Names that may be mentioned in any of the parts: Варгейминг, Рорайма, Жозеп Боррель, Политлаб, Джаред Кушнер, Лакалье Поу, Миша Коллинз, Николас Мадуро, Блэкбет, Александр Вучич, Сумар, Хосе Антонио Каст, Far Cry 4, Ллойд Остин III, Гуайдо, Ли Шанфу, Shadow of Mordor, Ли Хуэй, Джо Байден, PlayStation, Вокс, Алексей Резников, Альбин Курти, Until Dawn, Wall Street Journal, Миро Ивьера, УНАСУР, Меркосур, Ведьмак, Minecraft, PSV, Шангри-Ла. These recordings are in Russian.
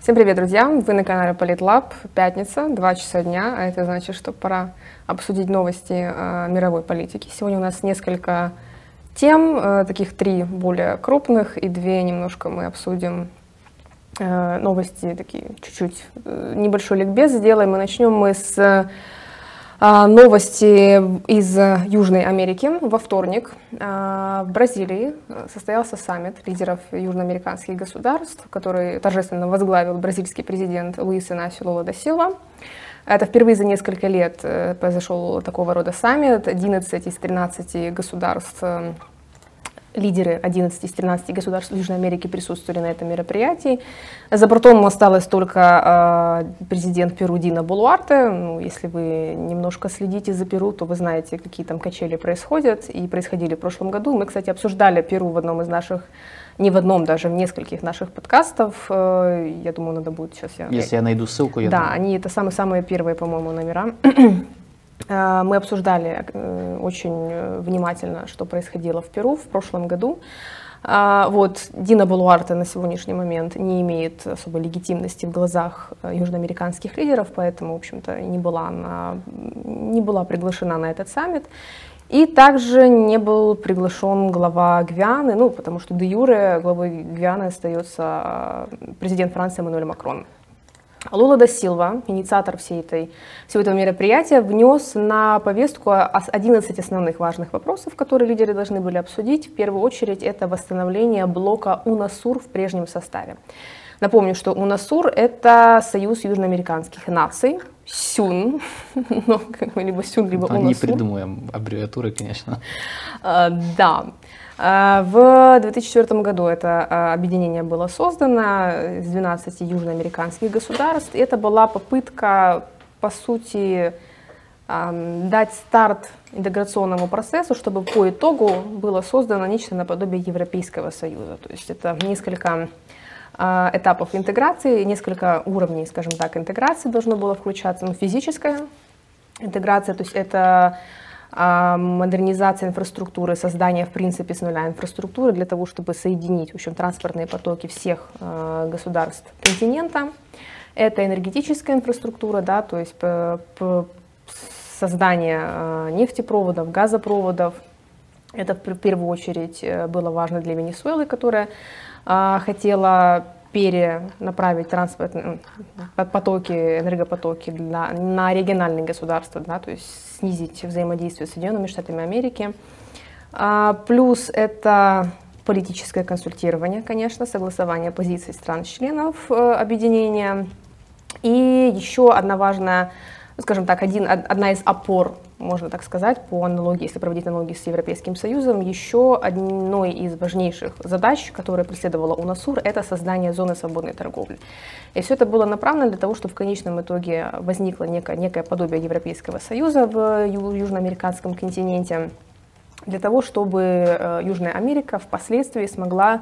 Всем привет, друзья! Вы на канале Политлаб. Пятница, 2 часа дня, а это значит, что пора обсудить новости мировой политики. Сегодня у нас несколько тем, таких три более крупных и две немножко мы обсудим новости, такие чуть-чуть небольшой ликбез сделаем. И начнем мы с новости из Южной Америки. Во вторник в Бразилии состоялся саммит лидеров южноамериканских государств, который торжественно возглавил бразильский президент Луис Инасиу Лула да Силва. Это впервые за несколько лет произошел такого рода саммит. 11 из 13 государств, лидеры 11 из 13 государств Южной Америки присутствовали на этом мероприятии. За бортом осталась только президент Перу Дина Болуарте. Ну, если вы немножко следите за Перу, то вы знаете, какие там качели происходят и происходили в прошлом году. Мы, кстати, обсуждали Перу в одном из наших, не в одном даже, в нескольких наших подкастов. Я думаю, надо будет сейчас... Если я найду ссылку, я... Да, они это самые-самые первые, по-моему, номера. Мы обсуждали очень внимательно, что происходило в Перу в прошлом году. Вот, Дина Болуарте на сегодняшний момент не имеет особой легитимности в глазах южноамериканских лидеров, поэтому, в общем-то, не была приглашена на этот саммит. И также не был приглашен глава Гвианы, ну, потому что де юре главой Гвианы остается президент Франции Эммануэль Макрон. Лула да Силва, инициатор всего этого мероприятия, внес на повестку 11 основных важных вопросов, которые лидеры должны были обсудить. В первую очередь это восстановление блока УНАСУР в прежнем составе. Напомню, что УНАСУР – это союз южноамериканских наций. СЮН, ну, как бы либо СЮН, либо УНАСУР. Не придумаем аббревиатуры, конечно. Да. В 2004 году это объединение было создано из 12 южноамериканских государств. Это была попытка, по сути, дать старт интеграционному процессу, чтобы по итогу было создано нечто наподобие Европейского Союза. То есть это несколько этапов интеграции, несколько уровней, скажем так, интеграции должно было включаться. Ну, физическая интеграция, то есть это... модернизация инфраструктуры, создание, в принципе, с нуля инфраструктуры для того, чтобы соединить, в общем, транспортные потоки всех государств континента. Это энергетическая инфраструктура, да, то есть создание нефтепроводов, газопроводов. Это в первую очередь было важно для Венесуэлы, которая хотела перенаправить энергопотоки на региональные государства, да, то есть снизить взаимодействие с Соединенными Штатами Америки. Плюс это политическое консультирование, конечно, согласование позиций стран-членов объединения. И еще одна важная, скажем так, одна из опор, можно так сказать, по аналогии, если проводить аналогии с Европейским Союзом, еще одной из важнейших задач, которая преследовала УНАСУР, это создание зоны свободной торговли. И все это было направлено для того, чтобы в конечном итоге возникло некое подобие Европейского Союза в южноамериканском континенте, для того, чтобы Южная Америка впоследствии смогла,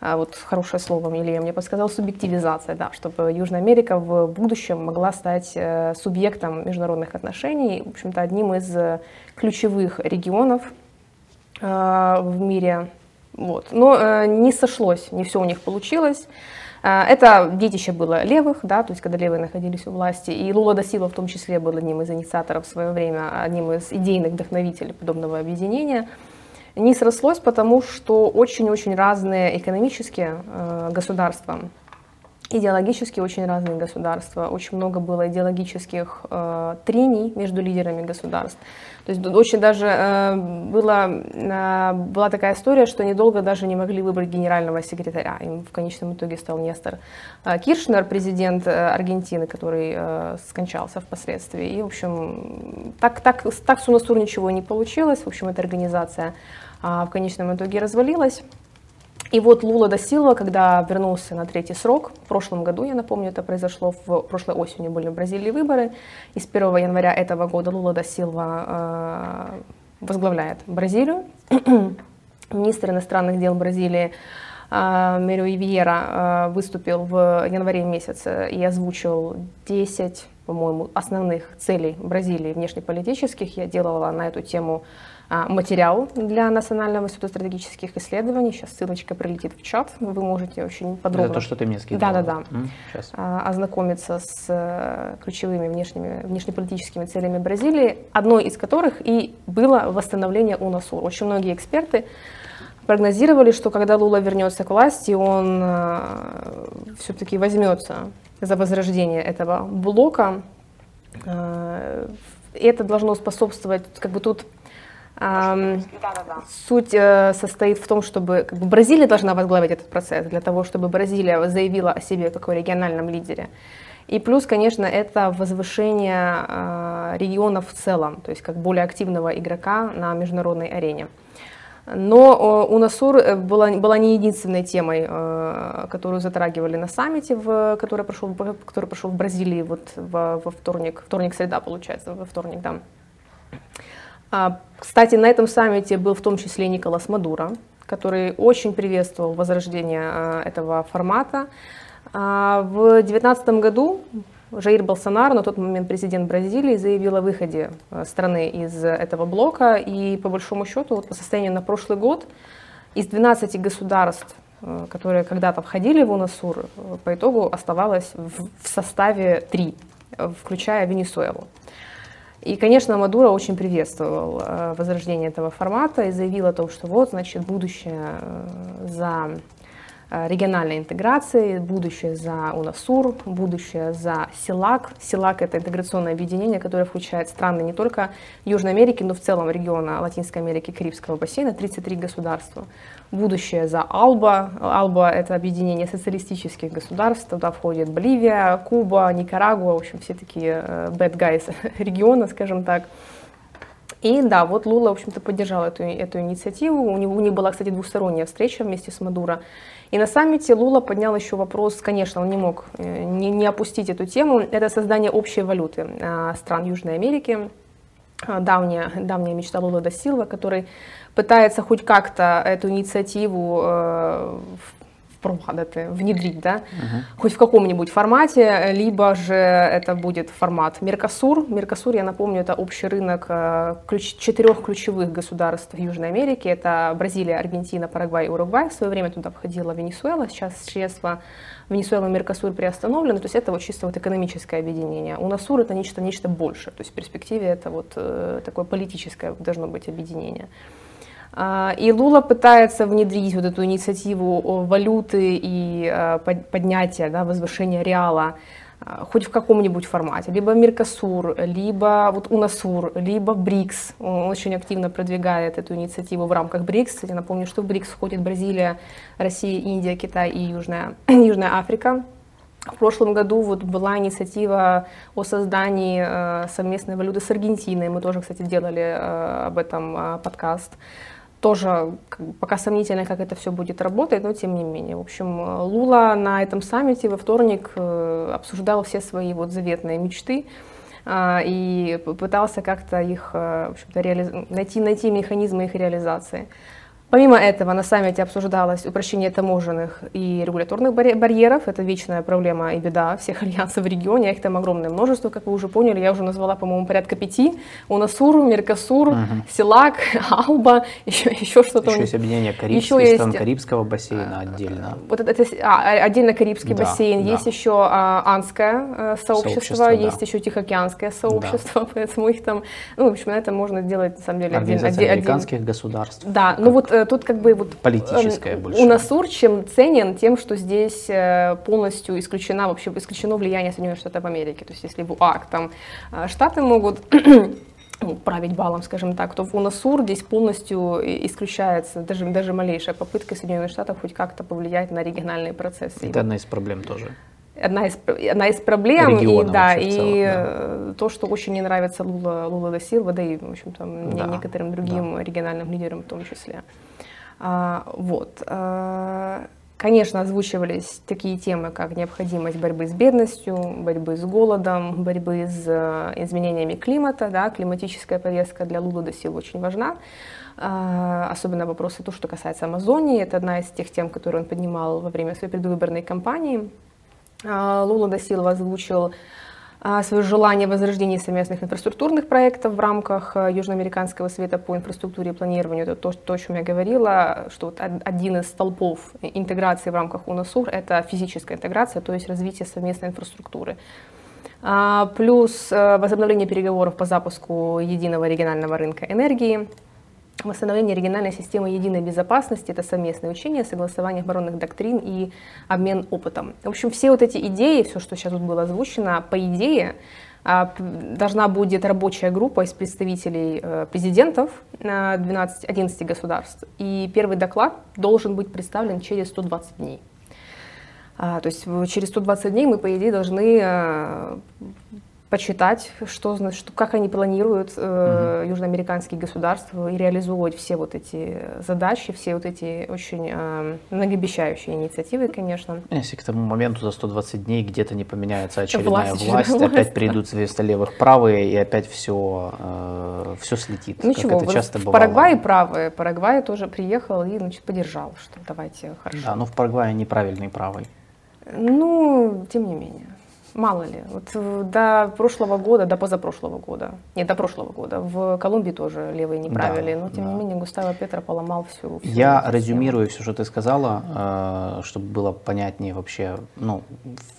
вот хорошее слово Илья мне подсказал, субъективизация, да, чтобы Южная Америка в будущем могла стать субъектом международных отношений, в общем-то, одним из ключевых регионов в мире. Вот. Но не сошлось, не все у них получилось. Это детище было левых, да, то есть когда левые находились у власти, и Лула да Силва в том числе был одним из инициаторов в свое время, одним из идейных вдохновителей подобного объединения. Не срослось, потому что очень-очень разные экономические государства, идеологически очень разные государства, очень много было идеологических трений между лидерами государств. То есть очень даже была такая история, что недолго даже не могли выбрать генерального секретаря. Им в конечном итоге стал Нестор Киршнер, президент Аргентины, который скончался впоследствии. И, в общем, так с УНАСУР ничего не получилось. В общем, эта организация в конечном итоге развалилась. И вот Лула да Силва, когда вернулся на третий срок, в прошлом году, я напомню, это произошло, прошлой осенью были в Бразилии выборы, и с 1 января этого года Лула да Силва возглавляет Бразилию. Министр иностранных дел Бразилии Миро Ивьера выступил в январе месяце и озвучил 10, по-моему, основных целей Бразилии внешнеполитических. Я делала на эту тему материал для Национального института стратегических исследований. Сейчас ссылочка прилетит в чат. Вы можете очень подробно... Это то, что ты мне скидывала. Да. Ознакомиться с ключевыми внешнеполитическими целями Бразилии, одной из которых и было восстановление УНАСУР. Очень многие эксперты прогнозировали, что когда Лула вернется к власти, он все-таки возьмется за возрождение этого блока. Это должно способствовать, как бы тут... Суть состоит в том, чтобы Бразилия должна возглавить этот процесс, для того, чтобы Бразилия заявила о себе как о региональном лидере. И плюс, конечно, это возвышение регионов в целом, то есть как более активного игрока на международной арене. Но УНАСУР была не единственной темой, которую затрагивали на саммите, который прошел в Бразилии вот во вторник, вторник-среда получается, во вторник, да. Кстати, на этом саммите был в том числе Николас Мадуро, который очень приветствовал возрождение этого формата. В 2019 году Жаир Болсонару, на тот момент президент Бразилии, заявил о выходе страны из этого блока. И по большому счету, вот по состоянию на прошлый год, из 12 государств, которые когда-то входили в УНАСУР, по итогу оставалось в составе 3, включая Венесуэлу. И, конечно, Мадуро очень приветствовал возрождение этого формата и заявил о том, что вот, значит, будущее за региональной интеграцией, будущее за УНАСУР, будущее за СЕЛАК. СЕЛАК – это интеграционное объединение, которое включает страны не только Южной Америки, но в целом региона Латинской Америки, Карибского бассейна, 33 государства. Будущее за АЛБА. АЛБА – это объединение социалистических государств, туда входит Боливия, Куба, Никарагуа, в общем, все такие bad guys региона, скажем так. И да, вот Лула, в общем-то, поддержал эту инициативу. У них была, кстати, двухсторонняя встреча вместе с Мадуро. И на саммите Лула поднял еще вопрос, конечно, он не мог не опустить эту тему, это создание общей валюты стран Южной Америки. Давняя мечта Лулы да Силва, который пытается хоть как-то эту инициативу внедрить, да? Хоть в каком-нибудь формате, либо же это будет формат Меркосур. Меркосур, я напомню, это общий рынок 4 ключевых государств Южной Америки. Это Бразилия, Аргентина, Парагвай и Уругвай. В свое время туда входила Венесуэла. Сейчас членство Венесуэлы и Меркосур приостановлено. То есть это вот чисто вот экономическое объединение. УНАСУР это нечто больше. То есть в перспективе это вот такое политическое должно быть объединение. И Лула пытается внедрить вот эту инициативу валюты и поднятия, да, возвышения реала хоть в каком-нибудь формате. Либо Меркосур, либо вот УНАСУР, либо БРИКС. Он очень активно продвигает эту инициативу в рамках БРИКС. Кстати, напомню, что в БРИКС входит Бразилия, Россия, Индия, Китай и Южная Африка. В прошлом году вот была инициатива о создании совместной валюты с Аргентиной. Мы тоже, кстати, делали об этом подкаст. Тоже пока сомнительно, как это все будет работать, но тем не менее. В общем, Лула на этом саммите во вторник обсуждал все свои вот заветные мечты и пытался как-то их, в общем-то, найти механизмы их реализации. Помимо этого, на саммите обсуждалось упрощение таможенных и регуляторных барьеров. Это вечная проблема и беда всех альянсов в регионе. Их там огромное множество, как вы уже поняли. Я уже назвала, по-моему, порядка 5. УНАСУР, Меркосур, СЕЛАК, АЛБА, еще что-то. Еще есть объединение стран Карибского бассейна отдельно. Вот это, отдельно Карибский бассейн. Да. Есть еще Андское сообщество, есть еще Тихоокеанское сообщество. Да. Поэтому их там, в общем, это можно делать, на самом деле, Организация американских государств. Да, ну вот... Тут как бы вот политическая больше. УНАСУР чем ценен тем, что здесь полностью исключено влияние Соединенных Штатов Америки. То есть если в УАК там штаты могут править балом, скажем так, то в УНАСУР здесь полностью исключается даже малейшая попытка Соединенных Штатов хоть как-то повлиять на региональные процессы. Это одна из проблем тоже. Одна из проблем, и то, что очень не нравится Лула да Силва, да и, в общем-то, некоторым другим региональным лидерам в том числе. Конечно, озвучивались такие темы, как необходимость борьбы с бедностью, борьбы с голодом, борьбы с изменениями климата. Да, климатическая повестка для Лулы да Силвы очень важна. Особенно вопросы, то, что касается Амазонии. Это одна из тех тем, которые он поднимал во время своей предвыборной кампании. Лула да Силва озвучил свое желание возрождения совместных инфраструктурных проектов в рамках Южноамериканского совета по инфраструктуре и планированию. Это то, о чем я говорила, что вот один из столпов интеграции в рамках УНАСУР — это физическая интеграция, то есть развитие совместной инфраструктуры. Плюс возобновление переговоров по запуску единого регионального рынка энергии, восстановление региональной системы единой безопасности, это совместное учение, согласование оборонных доктрин и обмен опытом. В общем, все вот эти идеи, все, что сейчас тут было озвучено, по идее, должна будет рабочая группа из представителей президентов 11 государств. И первый доклад должен быть представлен через 120 дней. То есть через 120 дней мы, по идее, должны почитать, как они планируют южноамериканские государства и реализовывать все вот эти задачи, все вот эти очень многообещающие инициативы, конечно. Если к тому моменту за 120 дней где-то не поменяется очередная власть, опять придут вместо левых правые, и опять все слетит, ничего, как это часто бывало. В Парагвае правые, Парагвай тоже приехал и, значит, поддержал, что давайте хорошо. Да, но в Парагвае неправильный правый. Ну, тем не менее. Мало ли, вот до прошлого года, до позапрошлого года, нет, до прошлого года, в Колумбии тоже левые не правили, да, но тем не менее Густаво Петро поломал всю. Я резюмирую все, что ты сказала, чтобы было понятнее вообще, ну,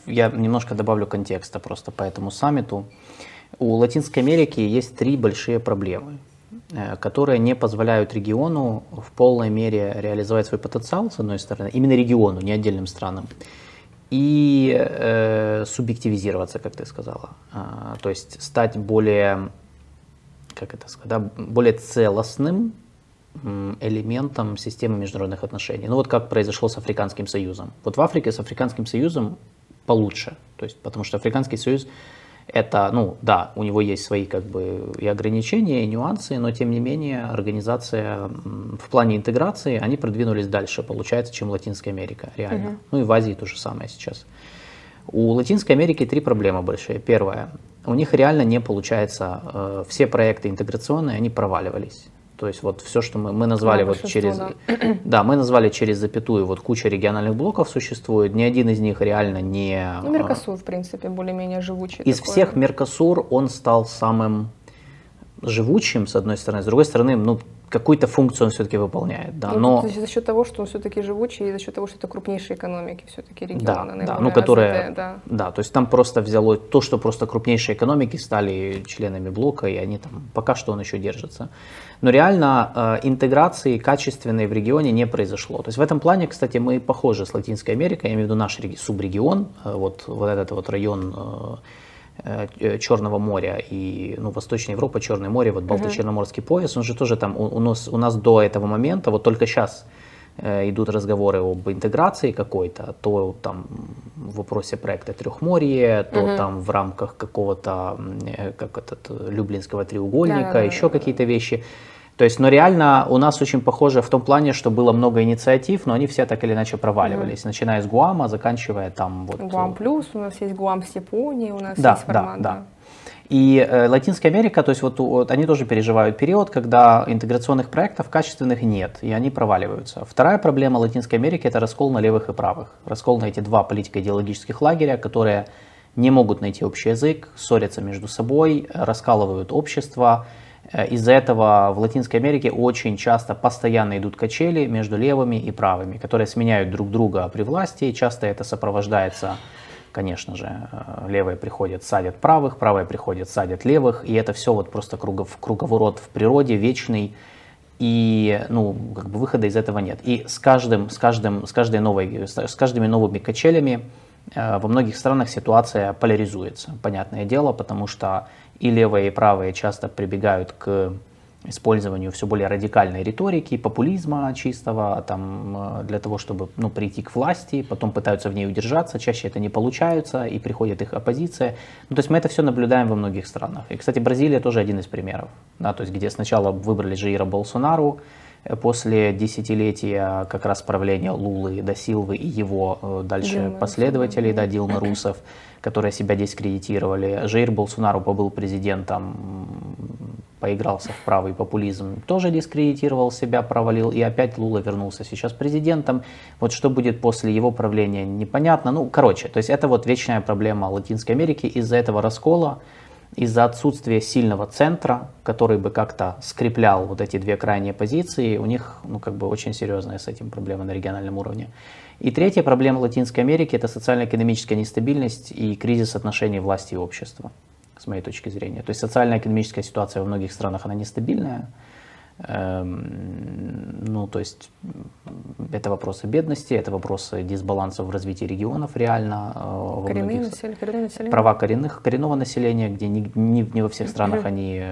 я немножко добавлю контекста просто по этому саммиту. У Латинской Америки есть три большие проблемы, которые не позволяют региону в полной мере реализовать свой потенциал, с одной стороны, именно региону, не отдельным странам. И субъективизироваться, как ты сказала, то есть стать более, как это сказать, да, более целостным элементом системы международных отношений. Ну вот как произошло с Африканским Союзом. Вот в Африке с Африканским Союзом получше, то есть потому что Африканский Союз это, ну да, у него есть свои как бы и ограничения, и нюансы, но тем не менее организация в плане интеграции, они продвинулись дальше, получается, чем Латинская Америка, реально. Ну и в Азии то же самое сейчас. У Латинской Америки три проблемы большие. Первая, у них реально не получается, все проекты интеграционные, они проваливались. То есть вот все, что мы назвали вот через, да, мы назвали через запятую, вот куча региональных блоков существует, ни один из них реально не... Ну, Меркосур, в принципе, более-менее живучий. Из такой. Всех Меркосур он стал самым живучим, с одной стороны, с другой стороны, ну, какую-то функцию он все-таки выполняет, да, но... За счет того, что он все-таки живучий, и за счет того, что это крупнейшие экономики все-таки региона, да, да, ну, которые, да. Да, то есть там просто взяло то, что просто крупнейшие экономики стали членами блока, и они там, пока что он еще держится. Но реально интеграции качественной в регионе не произошло. То есть в этом плане, кстати, мы похожи с Латинской Америкой, я имею в виду наш субрегион, вот этот вот район Черного моря и, ну, Восточная Европа, Черное море, вот Балто-Черноморский пояс, он же тоже там, у нас до этого момента, вот только сейчас идут разговоры об интеграции какой-то, то там в вопросе проекта Трехморье, то там в рамках какого-то, как этот, Люблинского треугольника, да, еще какие-то вещи. То есть, но реально у нас очень похоже в том плане, что было много инициатив, но они все так или иначе проваливались, начиная с Гуама, заканчивая там вот... Гуам плюс, у нас есть Гуам с Японией, у нас есть формат. Да. И Латинская Америка, то есть вот они тоже переживают период, когда интеграционных проектов качественных нет, и они проваливаются. Вторая проблема Латинской Америки – это раскол на левых и правых. Раскол на эти два политико-идеологических лагеря, которые не могут найти общий язык, ссорятся между собой, раскалывают общество. Из-за этого в Латинской Америке очень часто постоянно идут качели между левыми и правыми, которые сменяют друг друга при власти, и часто это сопровождается, конечно же, левые приходят, садят правых, правые приходят, садят левых, и это все вот просто круговорот в природе, вечный, и, ну, как бы выхода из этого нет. И с каждыми новыми качелями во многих странах ситуация поляризуется, понятное дело, потому что и левые, и правые часто прибегают к использованию все более радикальной риторики, популизма чистого, там, для того, чтобы, ну, прийти к власти, потом пытаются в ней удержаться, чаще это не получается, и приходит их оппозиция. Ну, то есть мы это все наблюдаем во многих странах. И, кстати, Бразилия тоже один из примеров, да, то есть где сначала выбрали Жаира Болсонару, после десятилетия как раз правления Лулы да Силвы и его дальше Дилма, последователей, да, Дилма Русов, которые себя дискредитировали. Жаир Болсонару был президентом поигрался в правый популизм, тоже дискредитировал себя, провалил, и опять Лула вернулся сейчас президентом. Вот что будет после его правления, непонятно. Ну, короче, то есть это вот вечная проблема Латинской Америки из-за этого раскола, из-за отсутствия сильного центра, который бы как-то скреплял вот эти две крайние позиции. У них, ну, как бы очень серьезная с этим проблема на региональном уровне. И третья проблема Латинской Америки – это социально-экономическая нестабильность и кризис отношений власти и общества, с моей точки зрения. То есть социально-экономическая ситуация во многих странах, она нестабильная. Ну, то есть это вопросы бедности, это вопросы дисбаланса в развитии регионов реально. Коренные населения. Права коренного населения, где не во всех странах они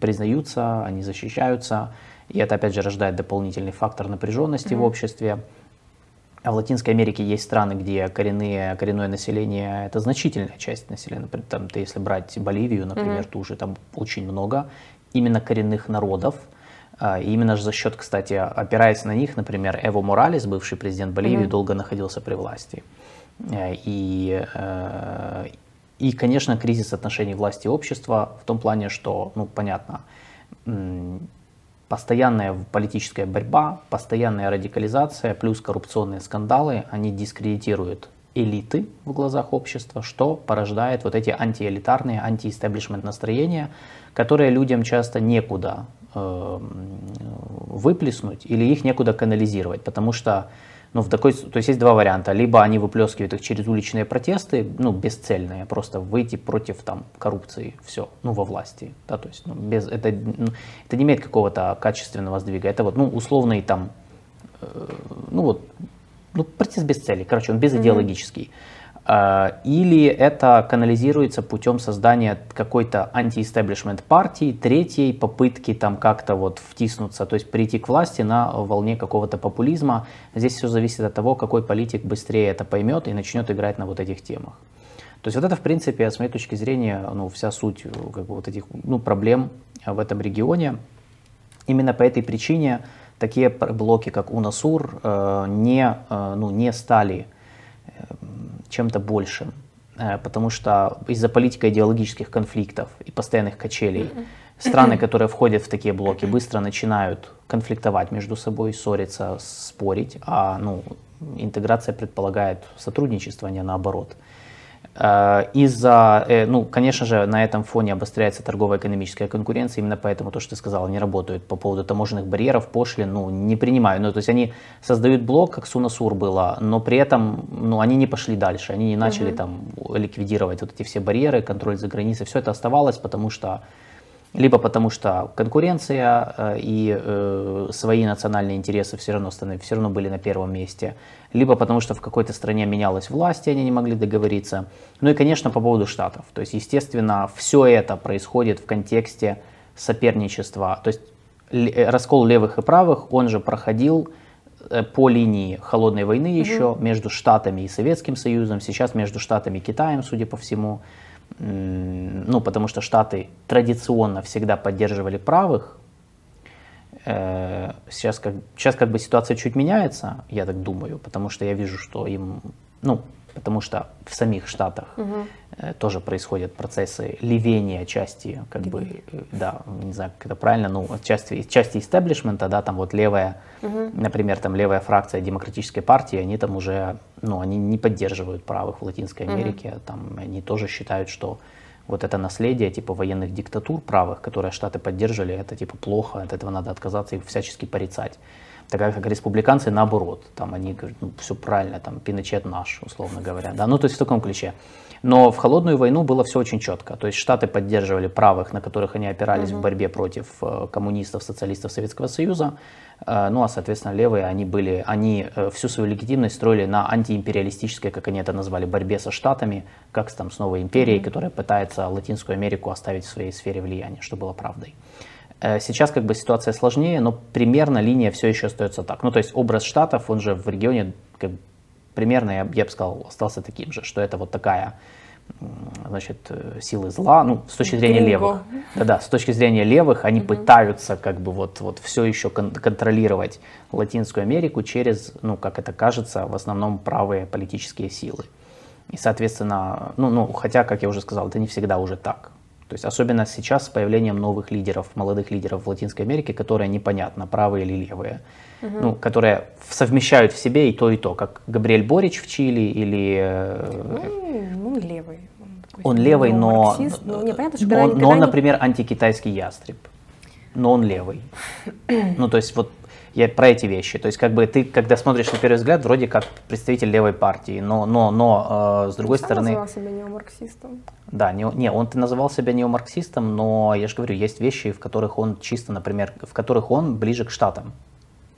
признаются, они защищаются. И это, опять же, рождает дополнительный фактор напряженности в обществе. А в Латинской Америке есть страны, где коренное население – это значительная часть населения. Например, там, если брать Боливию, например, ту же, там очень много именно коренных народов. И именно за счет, кстати, опираясь на них, например, Эво Моралес, бывший президент Боливии, долго находился при власти. И, конечно, кризис отношений власти и общества в том плане, что, ну, понятно, постоянная политическая борьба, постоянная радикализация, плюс коррупционные скандалы, они дискредитируют элиты в глазах общества, что порождает вот эти антиэлитарные, анти-истеблишмент настроения, которые людям часто некуда выплеснуть или их некуда канализировать, потому что, ну, то есть есть два варианта, либо они выплескивают их через уличные протесты, ну, бесцельные, просто выйти против там коррупции, все, ну, во власти, да, то есть, ну, без, это не имеет какого-то качественного сдвига, это вот, ну, условный там, протест без цели, короче, он безидеологический. Или это канализируется путем создания какой-то анти-истеблишмент партии, третьей попытки там как-то вот втиснуться, то есть прийти к власти на волне какого-то популизма. Здесь все зависит от того, какой политик быстрее это поймет и начнет играть на вот этих темах. То есть вот это, в принципе, с моей точки зрения, ну, вся суть как бы вот этих, ну, проблем в этом регионе. Именно по этой причине такие блоки, как УНАСУР, не стали чем-то большим, потому что из-за политико-идеологических конфликтов и постоянных качелей страны, которые входят в такие блоки, быстро начинают конфликтовать между собой, ссориться, спорить, а, ну, интеграция предполагает сотрудничество, а не наоборот. Конечно же, на этом фоне обостряется торгово-экономическая конкуренция, именно поэтому то, что ты сказала, не работают по поводу таможенных барьеров, пошлин, ну, не принимаю. Ну, то есть они создают блок, как с УНАСУР было, но при этом, ну, они не пошли дальше, они не начали там ликвидировать вот эти все барьеры, контроль за границей, все это оставалось, потому что либо потому что конкуренция и свои национальные интересы все равно были на первом месте, либо потому что в какой-то стране менялась власть, и они не могли договориться. Ну и, конечно, по поводу штатов. То есть, естественно, все это происходит в контексте соперничества. То есть раскол левых и правых, он же проходил по линии холодной войны еще между Штатами и Советским Союзом, сейчас между Штатами и Китаем, судя по всему. Ну, потому что Штаты традиционно всегда поддерживали правых. Сейчас ситуация чуть меняется, я так думаю, потому что я вижу, что им, ну, потому что в самих Штатах тоже происходят процессы ливения части, как бы, да, не знаю, как это правильно, ну, части истеблишмента, да, там вот левая, например, там левая фракция Демократической партии, они там уже, ну, они не поддерживают правых в Латинской Америке, там они тоже считают, что вот это наследие, типа, военных диктатур правых, которые Штаты поддерживали, это, типа, плохо, от этого надо отказаться и всячески порицать. Такая как республиканцы, наоборот, там они говорят, ну, все правильно, там Пиночет наш, условно говоря, да, ну, то есть в таком ключе. Но в холодную войну было все очень четко, то есть Штаты поддерживали правых, на которых они опирались в борьбе против коммунистов, социалистов Советского Союза, ну, а, соответственно, левые, они всю свою легитимность строили на антиимпериалистической, как они это назвали, борьбе со Штатами, как там с новой империей, которая пытается Латинскую Америку оставить в своей сфере влияния, что было правдой. Сейчас как бы ситуация сложнее, но примерно линия все еще остается так. Ну, то есть образ Штатов, он же в регионе как бы, примерно, я бы сказал, остался таким же, что это вот такая, значит, силы зла, ну, с точки зрения левых. Да-да, с точки зрения левых они пытаются как бы вот все еще контролировать Латинскую Америку через, ну, как это кажется, в основном правые политические силы. И, соответственно, ну, хотя, как я уже сказал, это не всегда уже так. То есть особенно сейчас с появлением новых лидеров, молодых лидеров в Латинской Америке, которые непонятно, правые или левые, ну, которые совмещают в себе и то, как Габриэль Борич в Чили или... Он левый. Он левый, но он, например, антикитайский ястреб, но он левый. Ну, то есть вот я про эти вещи. То есть как бы ты, когда смотришь на первый взгляд, вроде как представитель левой партии, но с другой стороны... Ты называл себя неомарксистом? Да, он называл себя неомарксистом, но я же говорю, есть вещи, в которых он чисто, например, в которых он ближе к Штатам.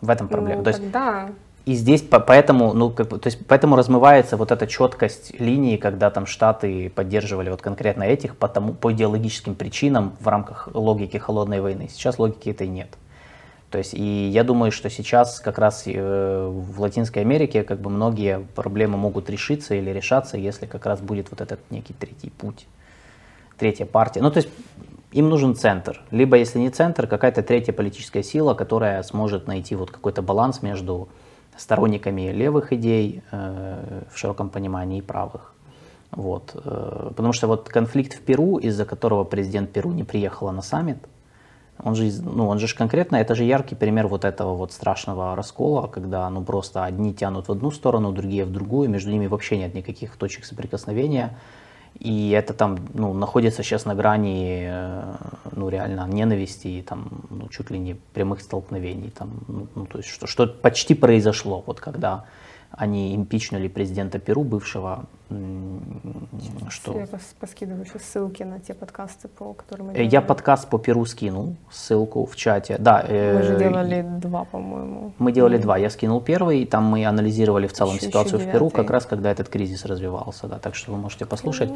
В этом проблема. Ну, да. И здесь поэтому, поэтому размывается вот эта четкость линии, когда там Штаты поддерживали вот конкретно этих по идеологическим причинам в рамках логики холодной войны. Сейчас логики этой нет. То есть и я думаю, что сейчас как раз в Латинской Америке как бы многие проблемы могут решиться или решаться, если как раз будет вот этот некий третий путь, третья партия. Ну то есть им нужен центр, либо если не центр, какая-то третья политическая сила, которая сможет найти вот какой-то баланс между сторонниками левых идей в широком понимании и правых. Вот. Потому что вот конфликт в Перу, из-за которого президент Перу не приехала на саммит, он же конкретно, это же яркий пример вот этого вот страшного раскола, когда просто одни тянут в одну сторону, другие в другую, между ними вообще нет никаких точек соприкосновения. И это там находится сейчас на грани реально ненависти и там чуть ли не прямых столкновений. Там, то есть, что почти произошло, вот когда они импичнули президента Перу, бывшего. Что... Я поскидываю еще ссылки на те подкасты, по которым мы делали. Я подкаст по Перу скинул, ссылку в чате. Да, мы же делали два, по-моему. Мы делали два, я скинул первый, и там мы анализировали в целом ситуацию в Перу, как раз когда этот кризис развивался, да, так что вы можете послушать.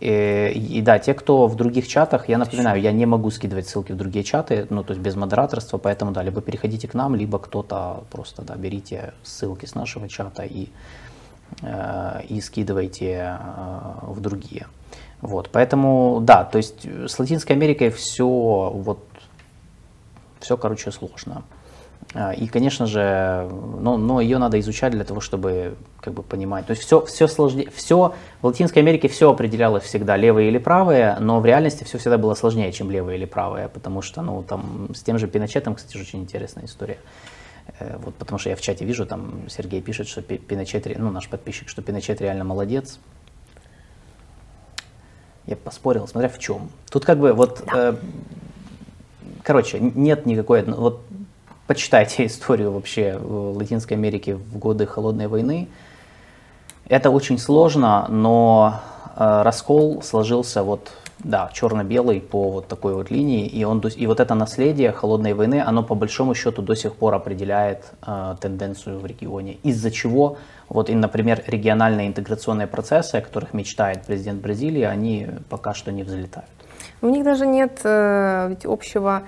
И да, те, кто в других чатах, я напоминаю, я не могу скидывать ссылки в другие чаты, то есть без модераторства, поэтому да, либо переходите к нам, либо кто-то просто, да, берите ссылки с нашего чата и скидывайте в другие. Вот, поэтому, да, то есть с Латинской Америкой все, короче, сложно. И, конечно же, но ее надо изучать для того, чтобы как бы понимать. То есть все сложнее, все, в Латинской Америке все определялось всегда левые или правые, но в реальности все всегда было сложнее, чем левые или правые, потому что, там с тем же Пиночетом, кстати, очень интересная история. Вот, потому что я в чате вижу, там Сергей пишет, что Пиночет, наш подписчик, что Пиночет реально молодец. Я поспорил, смотря в чем. Тут как бы вот, да. Короче, нет никакой... Вот почитайте историю вообще Латинской Америки в годы Холодной войны. Это очень сложно, но раскол сложился вот... Да, черно-белый по вот такой вот линии, и вот это наследие холодной войны, оно по большому счету до сих пор определяет тенденцию в регионе, из-за чего вот, и, например, региональные интеграционные процессы, о которых мечтает президент Бразилии, они пока что не взлетают. У них даже нет ведь общего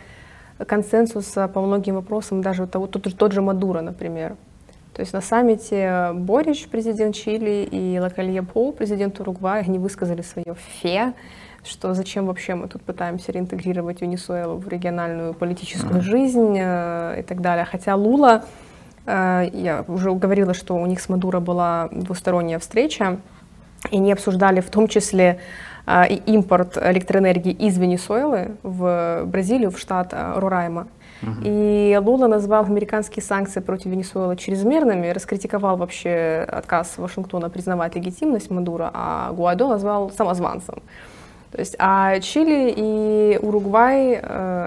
консенсуса по многим вопросам, даже тот же Мадуро, например. То есть на саммите Борич, президент Чили, и Лакалье Поу, президент Уругвая, они высказали свое «фе», что зачем вообще мы тут пытаемся реинтегрировать Венесуэлу в региональную политическую жизнь и так далее. Хотя Лула, я уже говорила, что у них с Мадуро была двусторонняя встреча, и они обсуждали в том числе и импорт электроэнергии из Венесуэлы в Бразилию, в штат Рорайма. И Лула назвал американские санкции против Венесуэлы чрезмерными, раскритиковал вообще отказ Вашингтона признавать легитимность Мадуро, а Гуайдо назвал самозванцем. То есть, а Чили и Уругвай,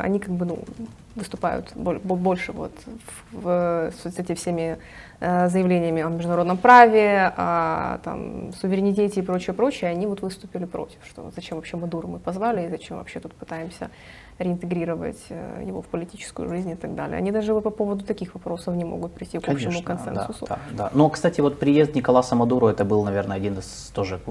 они как бы выступают больше вот с этими всеми заявлениями о международном праве, о там, суверенитете и прочее, они вот выступили против, что зачем вообще Мадуру мы позвали и зачем вообще тут пытаемся реинтегрировать его в политическую жизнь и так далее. Они даже по поводу таких вопросов не могут прийти к общему консенсусу. Да, да, да. Но, кстати, вот приезд Николаса Мадуро, это был, наверное, один из тоже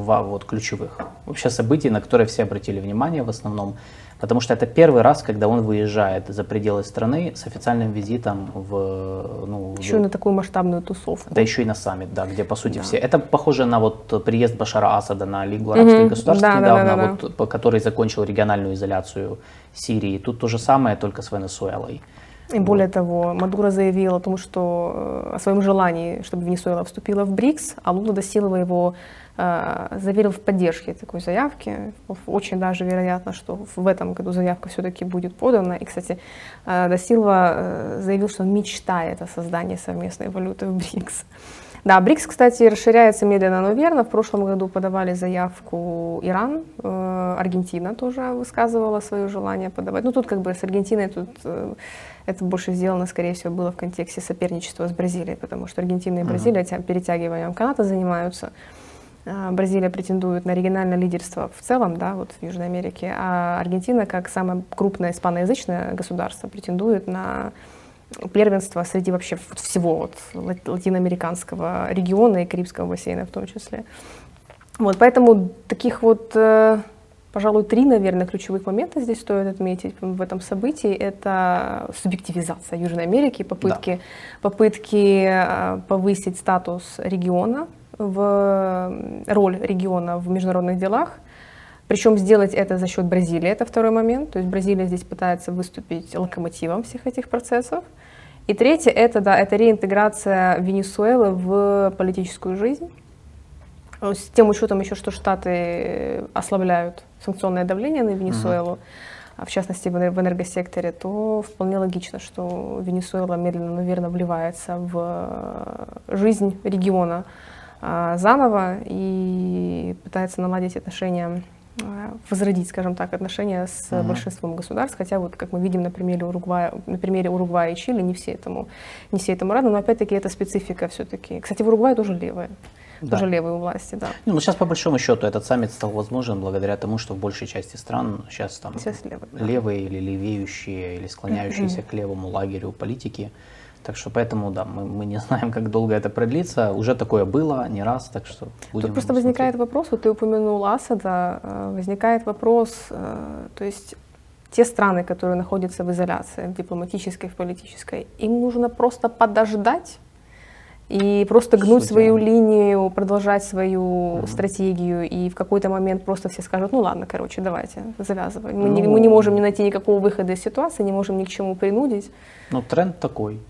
ключевых вообще событий, на которые все обратили внимание в основном, потому что это первый раз, когда он выезжает за пределы страны с официальным визитом в... еще и на такую масштабную тусовку. Да, еще и на саммит, да, где, по сути, все... Это похоже на вот приезд Башара Асада на Лигу арабских государств, который закончил региональную изоляцию Сирии. Тут то же самое, только с Венесуэлой. И более того, Мадуро заявил о том, что о своем желании, чтобы Венесуэла вступила в БРИКС, а Лула да Силва его заверил в поддержке такой заявки. Очень даже вероятно, что в этом году заявка все-таки будет подана. И, кстати, да Силва заявил, что он мечтает о создании совместной валюты в БРИКС. Да, БРИКС, кстати, расширяется медленно, но верно. В прошлом году подавали заявку Иран, Аргентина тоже высказывала свое желание подавать. Ну, тут как бы с Аргентиной тут это больше сделано, скорее всего, было в контексте соперничества с Бразилией, потому что Аргентина и Бразилия перетягиванием каната занимаются. Бразилия претендует на региональное лидерство в целом, да, вот в Южной Америке, а Аргентина, как самое крупное испаноязычное государство, претендует на первенство среди вообще всего вот латиноамериканского региона и Карибского бассейна в том числе. Вот, поэтому таких вот, пожалуй, три, наверное, ключевых момента здесь стоит отметить в этом событии. Это субъективизация Южной Америки, попытки повысить статус региона, роль региона в международных делах. Причем сделать это за счет Бразилии, это второй момент. То есть Бразилия здесь пытается выступить локомотивом всех этих процессов. И третье, это реинтеграция Венесуэлы в политическую жизнь. С тем учетом еще, что Штаты ослабляют санкционное давление на Венесуэлу, в частности в энергосекторе, то вполне логично, что Венесуэла медленно, но верно вливается в жизнь региона заново и пытается наладить отношения, возродить, скажем так, отношения с большинством государств, хотя вот, как мы видим на примере Уругвая и Чили, не все этому рады, но опять-таки это специфика все-таки. Кстати, в Уругвае тоже левые. Да. Тоже левые у власти, да. Ну, сейчас, по большому счету, этот саммит стал возможен благодаря тому, что в большей части стран сейчас там левые или левеющие, или склоняющиеся к левому лагерю политики. Так что поэтому, да, мы не знаем, как долго это продлится. Уже такое было не раз, так что будем. Тут просто возникает вопрос, вот ты упомянул Асада, возникает вопрос, то есть те страны, которые находятся в изоляции, в дипломатической, в политической, им нужно просто подождать и просто гнуть свою линию, продолжать свою стратегию, и в какой-то момент просто все скажут, ну ладно, короче, давайте, завязывай. Мы не можем не найти никакого выхода из ситуации, не можем ни к чему принудить. Ну, тренд такой.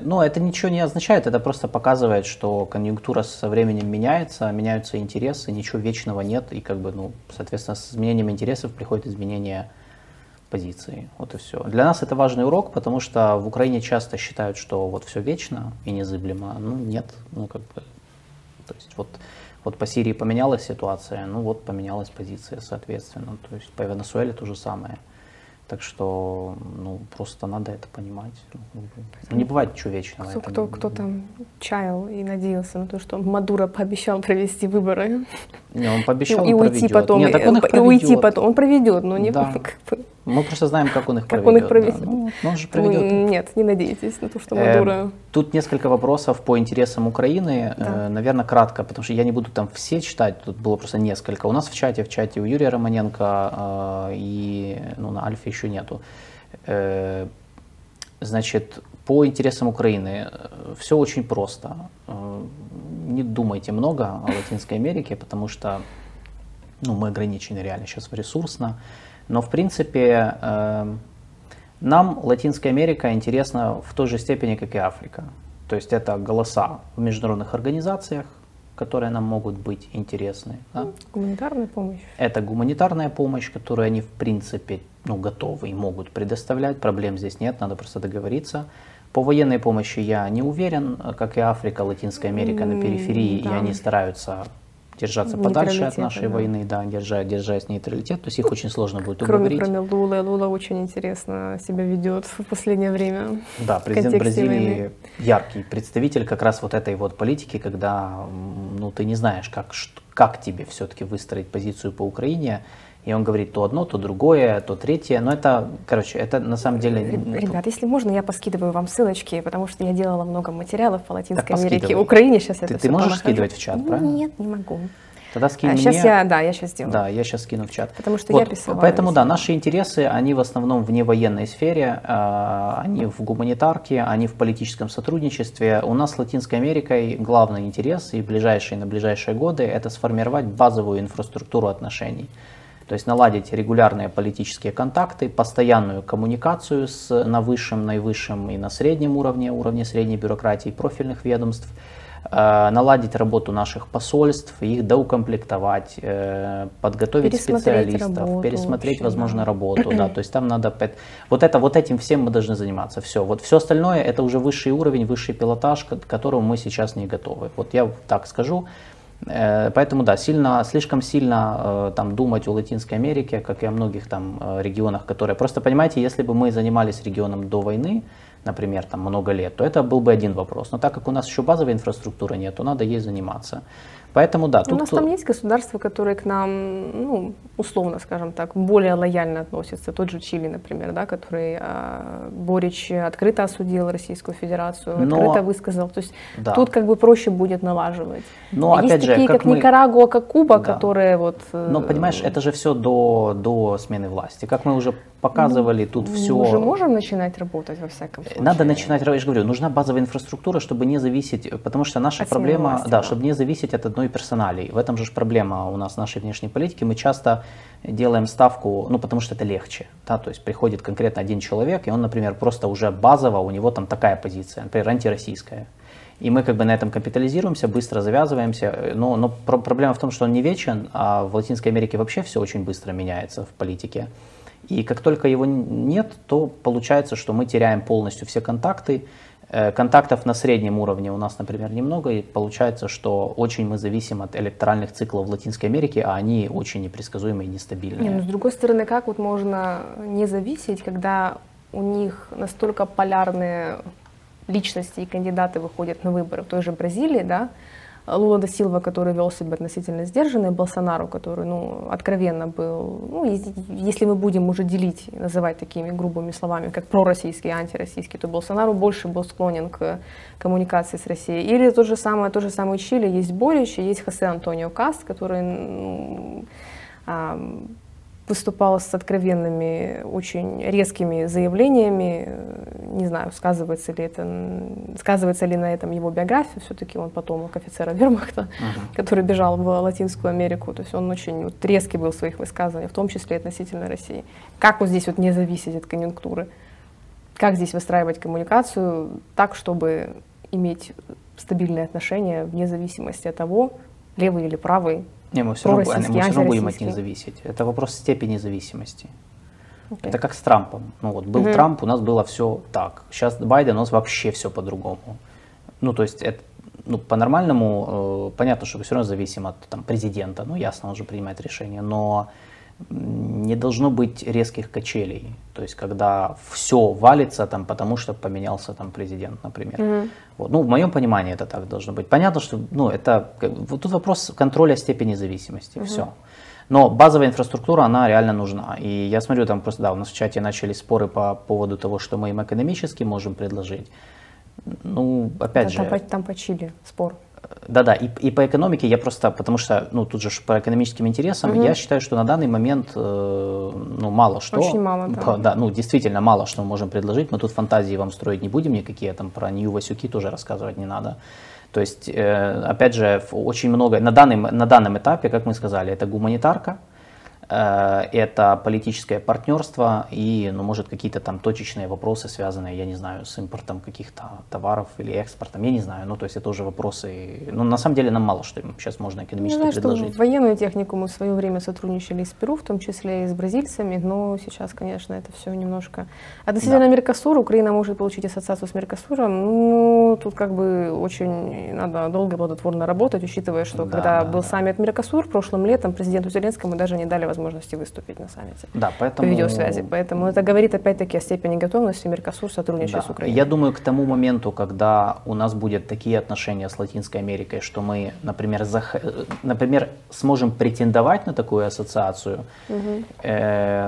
Но это ничего не означает, это просто показывает, что конъюнктура со временем меняется, меняются интересы, ничего вечного нет, и как бы, ну, соответственно, с изменением интересов приходит изменение позиции. Вот и все. Для нас это важный урок, потому что в Украине часто считают, что вот все вечно и незыблемо. Ну, нет, ну, как бы, то есть вот по Сирии поменялась ситуация, ну, вот поменялась позиция, соответственно. То есть по Венесуэле то же самое. Так что, ну, просто надо это понимать. Ну, не бывает ничего вечного. Кто там чаял и надеялся на то, что Мадуро пообещал провести выборы. Не, он пообещал, и уйти потом. Нет, так он их проведет. И уйти потом. Он проведет, но не... Да. Мы просто знаем, как он их проведет. Как он их проведет. Да. Ну, он же проведет. Нет, не надейтесь на то, что Мадуро... Тут несколько вопросов по интересам Украины. Да. Наверное, кратко, потому что я не буду там все читать. Тут было просто несколько. У нас в чате у Юрия Романенко и на Альфе еще нету. Значит, по интересам Украины все очень просто. Не думайте много о Латинской Америке, потому что мы ограничены реально сейчас ресурсно. Но, в принципе, нам Латинская Америка интересна в той же степени, как и Африка. То есть это голоса в международных организациях, которые нам могут быть интересны. Да? Гуманитарная помощь. Это гуманитарная помощь, которую они, в принципе, готовы и могут предоставлять. Проблем здесь нет, надо просто договориться. По военной помощи я не уверен. Как и Африка, Латинская Америка на периферии, и они стараются... держаться подальше от нашей войны, да, держать нейтралитет, то есть их очень сложно будет уговорить. Кроме Лулы. Лула очень интересно себя ведет в последнее время. Да, президент Бразилии войны. Яркий представитель как раз вот этой вот политики, когда ты не знаешь, как тебе все-таки выстроить позицию по Украине, и он говорит то одно, то другое, то третье, но это, короче, это на самом деле... Ребят, если можно, я поскидываю вам ссылочки, потому что я делала много материалов по Латинской Америке, Украине, сейчас это все. Ты можешь скидывать в чат, правильно? Нет, не могу. Тогда скинь сейчас мне. Я сейчас сделаю. Да, я сейчас скину в чат. Потому что я писала. Поэтому, да, наши интересы, они в основном в невоенной сфере, они в гуманитарке, они в политическом сотрудничестве. У нас с Латинской Америкой главный интерес и на ближайшие годы это сформировать базовую инфраструктуру отношений. То есть наладить регулярные политические контакты, постоянную коммуникацию на высшем, наивысшем и на среднем уровне, уровне средней бюрократии, профильных ведомств, наладить работу наших посольств, их доукомплектовать, подготовить специалистов, пересмотреть, возможно, работу. Да, то есть там надо... Вот этим всем мы должны заниматься. Все. Вот все остальное — это уже высший уровень, высший пилотаж, к которому мы сейчас не готовы. Вот я так скажу. Поэтому, да, слишком сильно там думать о Латинской Америке, как и о многих там регионах, которые... Просто понимаете, если бы мы занимались регионом до войны, например, там много лет, то это был бы один вопрос. Но так как у нас еще базовой инфраструктуры нет, то надо ей заниматься. Поэтому, да, тут... У нас там есть государства, которые к нам, ну, условно, скажем так, более лояльно относятся. Тот же Чили, например, да, который Борич открыто осудил Российскую Федерацию, открыто высказал. То есть да, тут как бы проще будет налаживать. Но, есть опять такие, как мы... Никарагуа, как Куба, да, которые вот... Но, понимаешь, это же все до смены власти. Как мы уже показывали, тут все... Мы уже можем начинать работать, во всяком случае. Надо начинать, я же говорю, нужна базовая инфраструктура, чтобы не зависеть, потому что наша проблема... Власти, да, чтобы не зависеть от одной и персоналей. В этом же проблема у нас нашей внешней политики. Мы часто делаем ставку, ну, потому что это легче. Да? То есть приходит конкретно один человек, и он, например, просто уже базово, у него там такая позиция, например, антироссийская. И мы как бы на этом капитализируемся, быстро завязываемся. Но проблема в том, что он не вечен, а в Латинской Америке вообще все очень быстро меняется в политике. И как только его нет, то получается, что мы теряем полностью все контакты. Контактов на среднем уровне у нас, например, немного, и получается, что очень мы зависим от электоральных циклов в Латинской Америке, а они очень непредсказуемые и нестабильные. Нет, ну, с другой стороны, как вот можно не зависеть, когда у них настолько полярные личности и кандидаты выходят на выборы в той же Бразилии, да? Лула да Силва, который вел себя относительно сдержанно, и Болсонару, который, ну, откровенно был, ну, если мы будем уже делить, называть такими грубыми словами, как пророссийский, антироссийский, то Болсонару больше был склонен к коммуникации с Россией. Или то же самое Чили, есть Борич, есть Хосе Антонио Каст, который, ну, выступал с откровенными, очень резкими заявлениями. Не знаю, сказывается ли на этом его биография. Все-таки он потомок офицера вермахта, который бежал в Латинскую Америку. То есть он очень вот резкий был в своих высказываниях, в том числе относительно России. Как вот здесь вот не зависеть от конъюнктуры? Как здесь выстраивать коммуникацию так, чтобы иметь стабильные отношения вне зависимости от того, левый или правый? Не, мы все равно будем от них зависеть. Это вопрос степени зависимости. Okay. Это как с Трампом. Ну, вот, был Трамп, у нас было все так. Сейчас Байден, у нас вообще все по-другому. Ну, то есть, это, ну, по-нормальному, понятно, что все равно зависим от там президента. Ну, ясно, он же принимает решение. Но не должно быть резких качелей. То есть, когда все валится, там, потому что поменялся там президент, например. Вот. Ну, в моем понимании это так должно быть. Понятно, что, ну, это... Вот тут вопрос контроля степени зависимости. Все. Но базовая инфраструктура, она реально нужна. И я смотрю, там просто, да, у нас в чате начались споры по поводу того, что мы им экономически можем предложить. Ну, опять же... Там по Чили спор. Да-да, и по экономике я просто, потому что, ну, тут же по экономическим интересам, я считаю, что на данный момент, ну, мало что. Очень мало, да. Да, ну, действительно, мало что мы можем предложить. Мы тут фантазии вам строить не будем никакие, там про Нью-Васюки тоже рассказывать не надо. То есть, опять же, очень много, на данном этапе, как мы сказали, это гуманитарка, это политическое партнерство и, ну, может, какие-то там точечные вопросы, связанные, я не знаю, с импортом каких-то товаров или экспортом, я не знаю, ну, то есть это уже вопросы, ну, на самом деле нам мало что сейчас можно экономически предложить. Что в военную технику мы в свое время сотрудничали и с Перу, в том числе и с бразильцами, но сейчас, конечно, это все немножко... Относительно Меркосура, Украина может получить ассоциацию с Меркосуром, ну, тут как бы очень надо долго плодотворно работать, учитывая, что когда был саммит Меркосур прошлым летом, президенту Зеленскому даже не дали возможности выступить на саммите по видеосвязи. Поэтому это говорит опять-таки о степени готовности Меркосур сотрудничать с Украиной. Я думаю, к тому моменту, когда у нас будут такие отношения с Латинской Америкой, что мы, например, сможем претендовать на такую ассоциацию,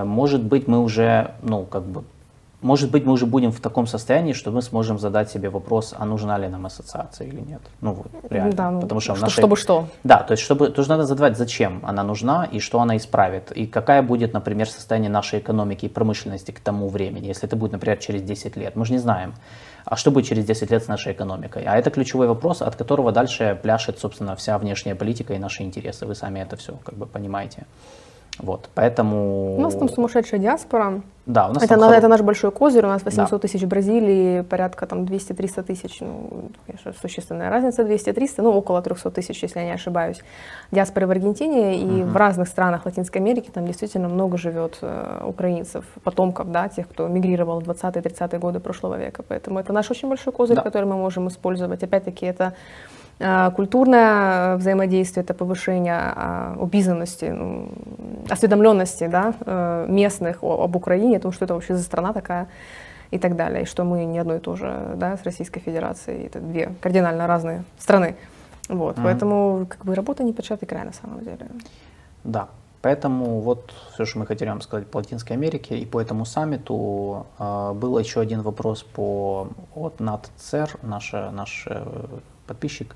может быть, мы уже, ну, как бы, может быть, мы уже будем в таком состоянии, что мы сможем задать себе вопрос, а нужна ли нам ассоциация или нет. Ну вот, реально. Да, ну, потому что чтобы что? Да, то есть тоже надо задавать, зачем она нужна и что она исправит. И какая будет, например, состояние нашей экономики и промышленности к тому времени, если это будет, например, через 10 лет. Мы же не знаем, а что будет через 10 лет с нашей экономикой. А это ключевой вопрос, от которого дальше пляшет, собственно, вся внешняя политика и наши интересы. Вы сами это все как бы понимаете. Вот, поэтому... У нас там сумасшедшая диаспора. Да, у нас это наш большой козырь, у нас 800 тысяч в Бразилии, порядка там 200-300 тысяч, ну, конечно, существенная разница, 200-300, ну, около 300 тысяч, если я не ошибаюсь, диаспоры в Аргентине, и в разных странах Латинской Америки там действительно много живет украинцев, потомков, да, тех, кто мигрировал в 20-30-е годы прошлого века, поэтому это наш очень большой козырь, который мы можем использовать, опять-таки, это... Культурное взаимодействие, это повышение обизнанности, осведомленности, да, местных об Украине, о том, что это вообще за страна такая и так далее, и что мы не одно и то же, да, с Российской Федерацией, это две кардинально разные страны. Вот, поэтому как бы работа не початый край на самом деле. Да, поэтому вот все, что мы хотели вам сказать по Латинской Америке, и по этому саммиту был еще один вопрос от НАТЦЕР, наш подписчик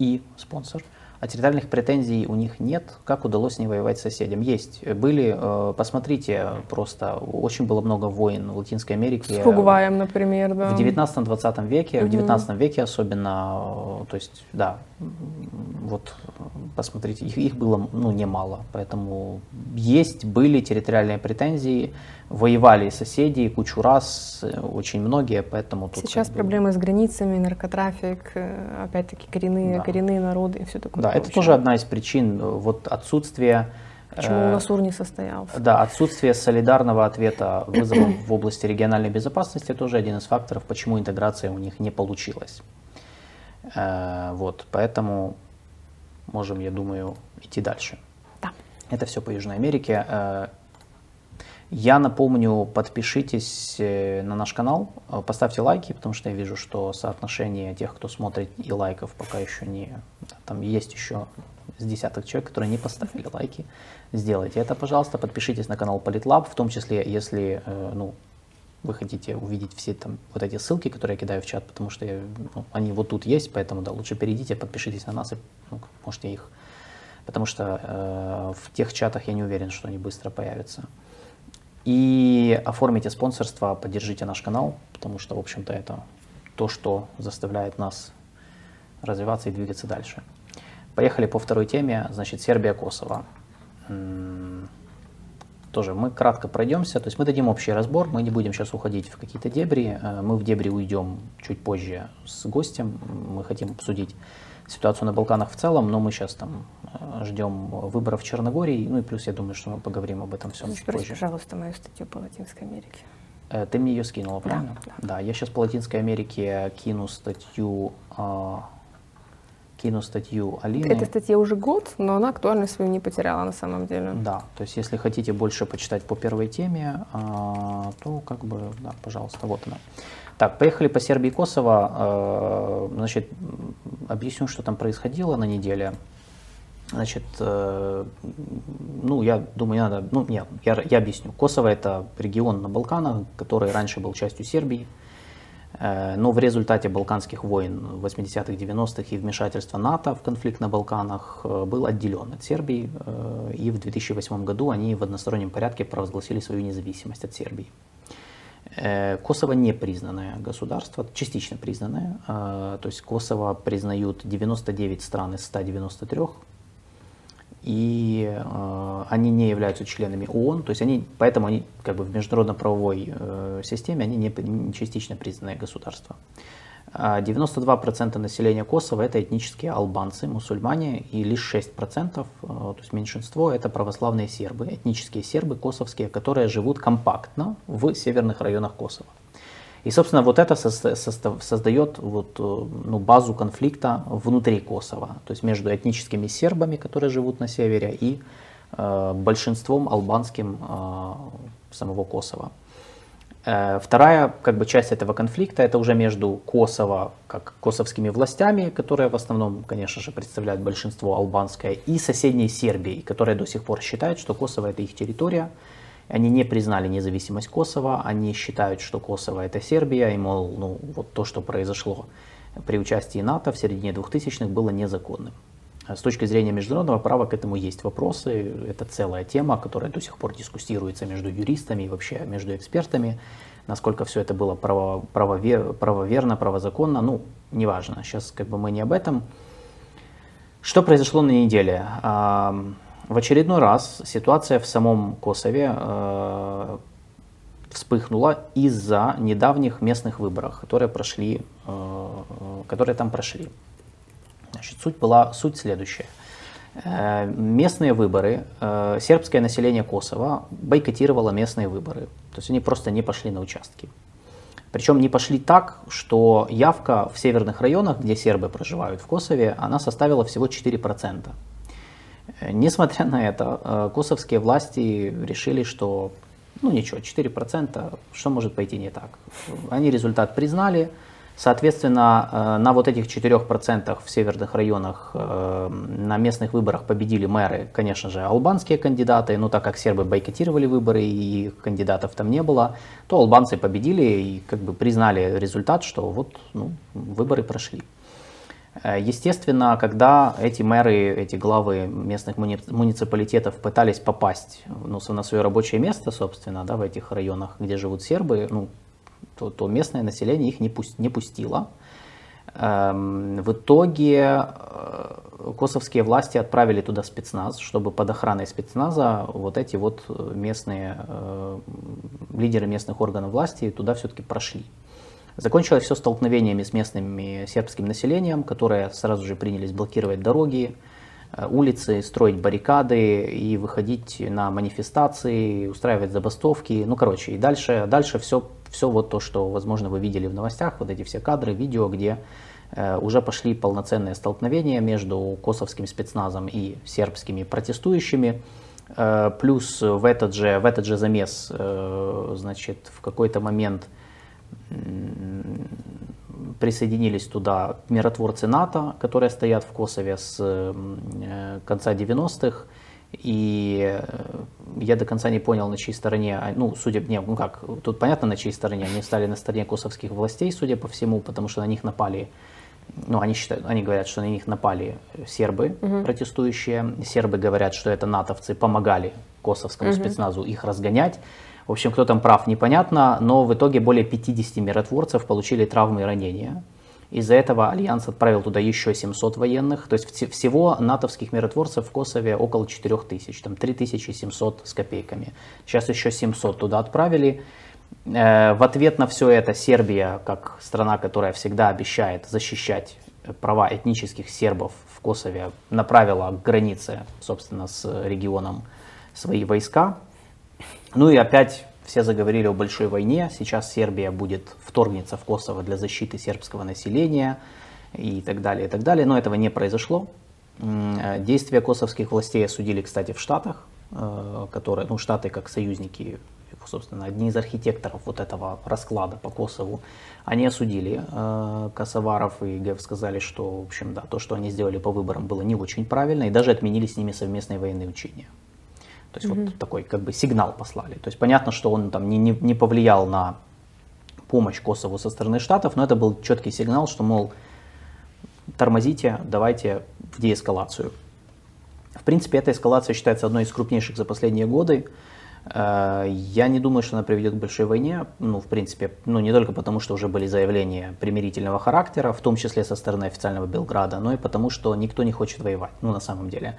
и спонсор. А территориальных претензий у них нет. Как удалось не воевать с соседям? Есть. Были, посмотрите, просто очень было много войн в Латинской Америке. С Уругваем, например, да. В 19-20 веке, в 19 веке особенно, то есть, да, вот, посмотрите, их было, ну, немало. Поэтому есть, были территориальные претензии, воевали соседи кучу раз, очень многие, поэтому... Тут сейчас проблемы с границами, наркотрафик, опять-таки коренные народы и все такое. Да, это тоже одна из причин, вот отсутствие... Почему УНАСУР не состоялся? Да, отсутствие солидарного ответа вызовам в области региональной безопасности тоже один из факторов, почему интеграция у них не получилась. Вот, поэтому можем, я думаю, идти дальше. Да. Это все по Южной Америке. Я напомню, подпишитесь на наш канал, поставьте лайки, потому что я вижу, что соотношение тех, кто смотрит, и лайков пока еще не... Там есть еще с десяток человек, которые не поставили лайки. Сделайте это, пожалуйста. Подпишитесь на канал Политлаб, в том числе, если ну, вы хотите увидеть все там вот эти ссылки, которые я кидаю в чат, потому что они вот тут есть, поэтому да, лучше перейдите, подпишитесь на нас, и можете их... Потому что в тех чатах я не уверен, что они быстро появятся. И оформите спонсорство, поддержите наш канал, потому что, в общем-то, это то, что заставляет нас развиваться и двигаться дальше. Поехали по второй теме, значит, Сербия-Косово. Тоже мы кратко пройдемся, то есть мы дадим общий разбор, мы не будем сейчас уходить в какие-то дебри, мы в дебри уйдем чуть позже с гостем, мы хотим обсудить ситуацию на Балканах в целом, но мы сейчас там ждем выборов в Черногории, ну и плюс я думаю, что мы поговорим об этом всем чуть позже. Пожалуйста, мою статью по Латинской Америке. Ты мне ее скинула, правильно? Да, да. Да, я сейчас по Латинской Америке кину статью Алины. Эта статья уже год, но она актуальность свою не потеряла на самом деле. Да, то есть если хотите больше почитать по первой теме, то как бы, да, пожалуйста, вот она. Так, поехали по Сербии и Косово. Значит, объясню, что там происходило на неделе. Значит, ну, я думаю, не надо, ну, нет, я объясню. Косово – это регион на Балканах, который раньше был частью Сербии. Но в результате Балканских войн 80-х, 90-х и вмешательства НАТО в конфликт на Балканах был отделен от Сербии, и в 2008 году они в одностороннем порядке провозгласили свою независимость от Сербии. Косово не признанное государство, частично признанное, то есть Косово признают 99 стран из 193, и они не являются членами ООН, то есть они, поэтому они как бы в международно-правовой системе они не частично признанное государство. 92% населения Косово это этнические албанцы, мусульмане, и лишь 6%, то есть меньшинство, это православные сербы, этнические сербы косовские, которые живут компактно в северных районах Косово. И, собственно, вот это создает вот, ну, базу конфликта внутри Косово, то есть между этническими сербами, которые живут на севере, и большинством албанским самого Косово. Вторая как бы, часть этого конфликта, это уже между Косово, как косовскими властями, которые в основном, конечно же, представляют большинство албанское, и соседней Сербией, которая до сих пор считает, что Косово это их территория. Они не признали независимость Косово, они считают, что Косово это Сербия, и мол, ну, вот то, что произошло при участии НАТО в середине 2000-х, было незаконным. С точки зрения международного права к этому есть вопросы, это целая тема, которая до сих пор дискуссируется между юристами и вообще между экспертами, насколько все это было правоверно, правозаконно, ну, неважно, сейчас как бы мы не об этом. Что произошло на неделе? В очередной раз ситуация в самом Косове вспыхнула из-за недавних местных выборов, которые там прошли. Значит, суть следующая. Местные выборы, сербское население Косово бойкотировало местные выборы. То есть они просто не пошли на участки. Причем не пошли так, что явка в северных районах, где сербы проживают в Косове, она составила всего 4%. Несмотря на это, косовские власти решили, что ну ничего, 4%, что может пойти не так? Они результат признали. Соответственно, на вот этих 4% в северных районах на местных выборах победили мэры, конечно же, албанские кандидаты, но так как сербы бойкотировали выборы и кандидатов там не было, то албанцы победили и как бы признали результат, что вот ну, выборы прошли. Естественно, когда эти мэры, эти главы местных муниципалитетов пытались попасть ну, на свое рабочее место, собственно, да, в этих районах, где живут сербы, ну, то местное население их не пустило. В итоге косовские власти отправили туда спецназ, чтобы под охраной спецназа вот эти вот местные лидеры местных органов власти туда все-таки прошли. Закончилось все столкновениями с местным сербским населением, которое сразу же принялись блокировать дороги, улицы, строить баррикады и выходить на манифестации, устраивать забастовки. Ну, короче, и дальше все вот то, что, возможно, вы видели в новостях, вот эти все кадры, видео, где уже пошли полноценные столкновения между косовским спецназом и сербскими протестующими. Плюс в этот же замес, значит, в какой-то момент присоединились туда миротворцы НАТО, которые стоят в Косове с конца 90-х, и я до конца не понял, на чьей стороне, ну, судя, не, ну как, тут понятно, на чьей стороне, они стали на стороне косовских властей, судя по всему, потому что на них напали, ну, они говорят, что на них напали сербы, протестующие, сербы говорят, что это натовцы помогали косовскому спецназу их разгонять. В общем, кто там прав, непонятно, но в итоге более 50 миротворцев получили травмы и ранения. Из-за этого Альянс отправил туда еще 700 военных. То есть всего натовских миротворцев в Косове около 4000, там 3700 с копейками. Сейчас еще 700 туда отправили. В ответ на все это Сербия, как страна, которая всегда обещает защищать права этнических сербов в Косове, направила к границе, собственно, с регионом свои войска. Ну и опять все заговорили о большой войне. Сейчас Сербия вторгнется в Косово для защиты сербского населения и так далее, и так далее. Но этого не произошло. Действия косовских властей осудили, кстати, в Штатах, которые, ну, Штаты как союзники, собственно, одни из архитекторов вот этого расклада по Косову, они осудили косоваров и сказали, что, в общем, да, то, что они сделали по выборам, было не очень правильно, и даже отменили с ними совместные военные учения. То есть вот такой как бы сигнал послали. То есть понятно, что он там не повлиял на помощь Косову со стороны Штатов, но это был четкий сигнал, что, мол, тормозите, давайте в деэскалацию. В принципе, эта эскалация считается одной из крупнейших за последние годы. Я не думаю, что она приведет к большой войне, ну, в принципе, ну, не только потому, что уже были заявления примирительного характера, в том числе со стороны официального Белграда, но и потому, что никто не хочет воевать, ну, на самом деле.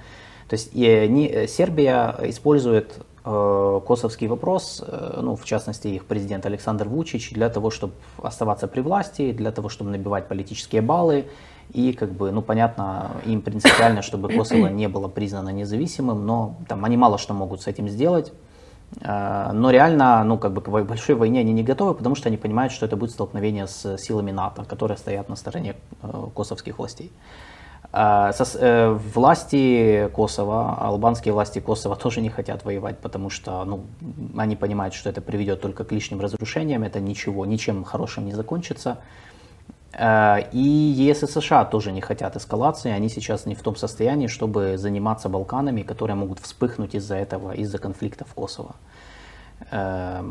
То есть Сербия использует косовский вопрос, ну, в частности, их президент Александр Вучич, для того, чтобы оставаться при власти, для того, чтобы набивать политические баллы. И, как бы, ну, понятно, им принципиально, чтобы Косово не было признано независимым, но там они мало что могут с этим сделать. Но реально, ну, как бы, к большой войне они не готовы, потому что они понимают, что это будет столкновение с силами НАТО, которые стоят на стороне косовских властей. Власти Косово, албанские власти Косово тоже не хотят воевать, потому что, ну, они понимают, что это приведет только к лишним разрушениям, это ничем хорошим не закончится. И ЕС и США тоже не хотят эскалации, они сейчас не в том состоянии, чтобы заниматься Балканами, которые могут вспыхнуть из-за этого, из-за конфликта в Косово. То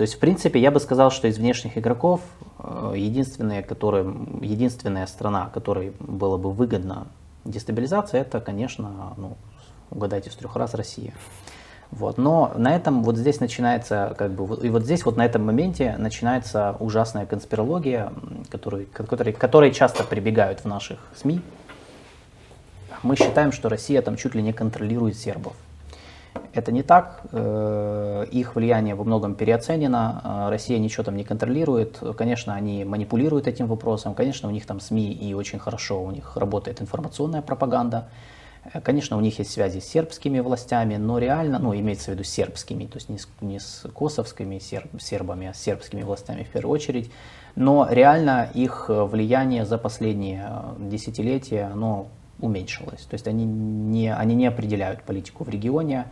есть, в принципе, я бы сказал, что из внешних игроков единственная страна, которой было бы выгодно дестабилизация, это, конечно, ну, угадайте с трех раз, Россия. Вот. Но на этом вот здесь начинается, как бы, и вот здесь вот на этом моменте начинается ужасная конспирология, к которой часто прибегают в наших СМИ. мы считаем, что Россия там чуть ли не контролирует сербов. Это не так, их влияние во многом переоценено, Россия ничего там не контролирует, конечно, они манипулируют этим вопросом, конечно, у них там СМИ и очень хорошо у них работает информационная пропаганда, конечно, у них есть связи с сербскими властями, но реально, ну, имеется в виду сербскими, то есть не с косовскими сербами, а с сербскими властями в первую очередь, но реально их влияние за последние десятилетия, оно уменьшилось. То есть они не определяют политику в регионе,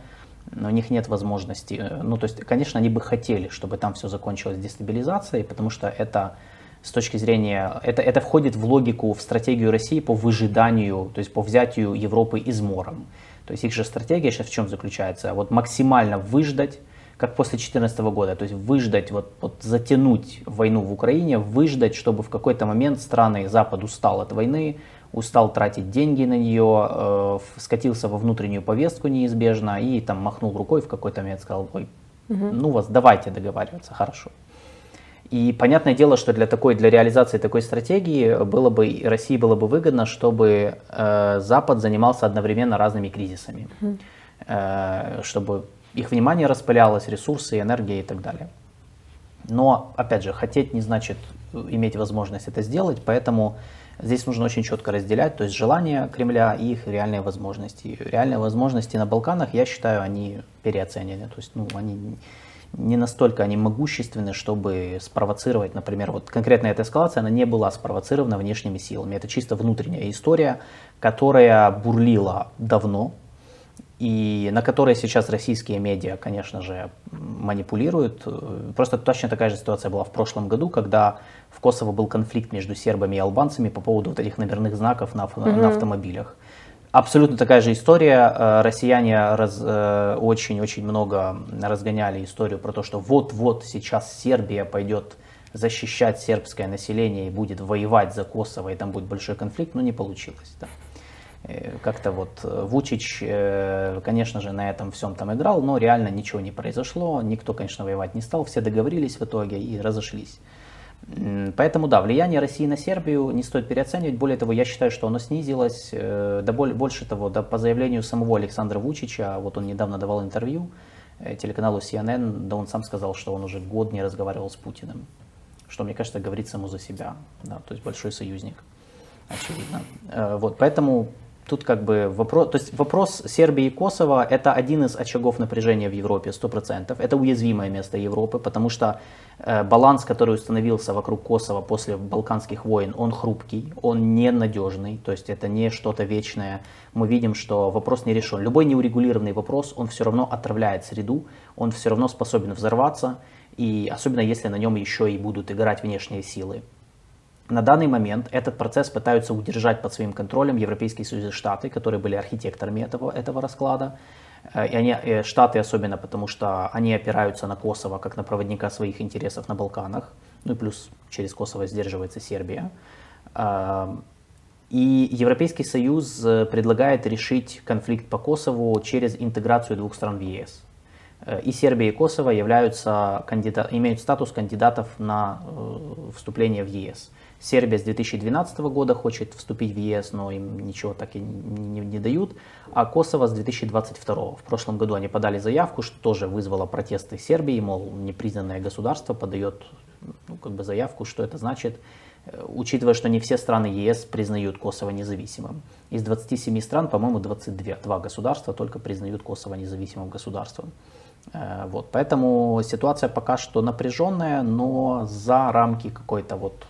но у них нет возможности. Ну, то есть, конечно, они бы хотели, чтобы там все закончилось дестабилизацией, потому что это с точки зрения, это входит в логику, в стратегию России по выжиданию, то есть по взятию Европы измором. То есть их же стратегия сейчас в чем заключается? Вот максимально выждать, как после 2014 года, то есть выждать, вот затянуть войну в Украине, выждать, чтобы в какой-то момент страны Запад устал от войны, устал тратить деньги на нее, скатился во внутреннюю повестку неизбежно и там махнул рукой в какой-то момент, сказал, ой, ну вас, давайте договариваться, хорошо. И понятное дело, что для реализации такой стратегии России было бы выгодно, чтобы Запад занимался одновременно разными кризисами, чтобы их внимание распылялось, ресурсы, энергия и так далее. Но, опять же, хотеть не значит иметь возможность это сделать, поэтому здесь нужно очень четко разделять, то есть желания Кремля и их реальные возможности. Реальные возможности на Балканах, я считаю, они переоценены. То есть, ну, они не настолько могущественны, чтобы спровоцировать, например, вот конкретно эта эскалация, она не была спровоцирована внешними силами. Это чисто внутренняя история, которая бурлила давно и на которой сейчас российские медиа, конечно же, манипулируют. Просто точно такая же ситуация была в прошлом году, когда в Косово был конфликт между сербами и албанцами по поводу вот этих номерных знаков на автомобилях. Абсолютно такая же история. Россияне очень-очень много разгоняли историю про то, что вот-вот сейчас Сербия пойдет защищать сербское население и будет воевать за Косово, и там будет большой конфликт, но не получилось. Да. Как-то вот Вучич, конечно же, на этом всем там играл, но реально ничего не произошло, никто, конечно, воевать не стал, все договорились в итоге и разошлись. Поэтому, да, влияние России на Сербию не стоит переоценивать, более того, я считаю, что оно снизилось, да больше того, да, по заявлению самого Александра Вучича, вот он недавно давал интервью телеканалу CNN, да он сам сказал, что он уже год не разговаривал с Путиным, что, мне кажется, говорит само за себя, да, то есть большой союзник, очевидно. Вот, поэтому... Тут как бы вопрос, то есть вопрос Сербии и Косово – это один из очагов напряжения в Европе, 100%. Это уязвимое место Европы, потому что баланс, который установился вокруг Косово после Балканских войн, он хрупкий, он ненадежный, то есть это не что-то вечное. Мы видим, что вопрос не решен. Любой неурегулированный вопрос, он все равно отравляет среду, он все равно способен взорваться, и особенно если на нем еще и будут играть внешние силы. На данный момент этот процесс пытаются удержать под своим контролем Европейский Союз и Штаты, которые были архитекторами этого расклада. И Штаты особенно, потому что они опираются на Косово как на проводника своих интересов на Балканах. Ну и плюс через Косово сдерживается Сербия. И Европейский Союз предлагает решить конфликт по Косову через интеграцию двух стран в ЕС. И Сербия, и Косово имеют статус кандидатов на вступление в ЕС. Сербия с 2012 года хочет вступить в ЕС, но им ничего так и не дают. А Косово с 2022. В прошлом году они подали заявку, что тоже вызвало протесты Сербии, мол, непризнанное государство подает заявку, что это значит, учитывая, что не все страны ЕС признают Косово независимым. Из 27 стран, по-моему, 22 государства только признают Косово независимым государством. Вот, поэтому ситуация пока что напряженная, но за рамки какой-то вот...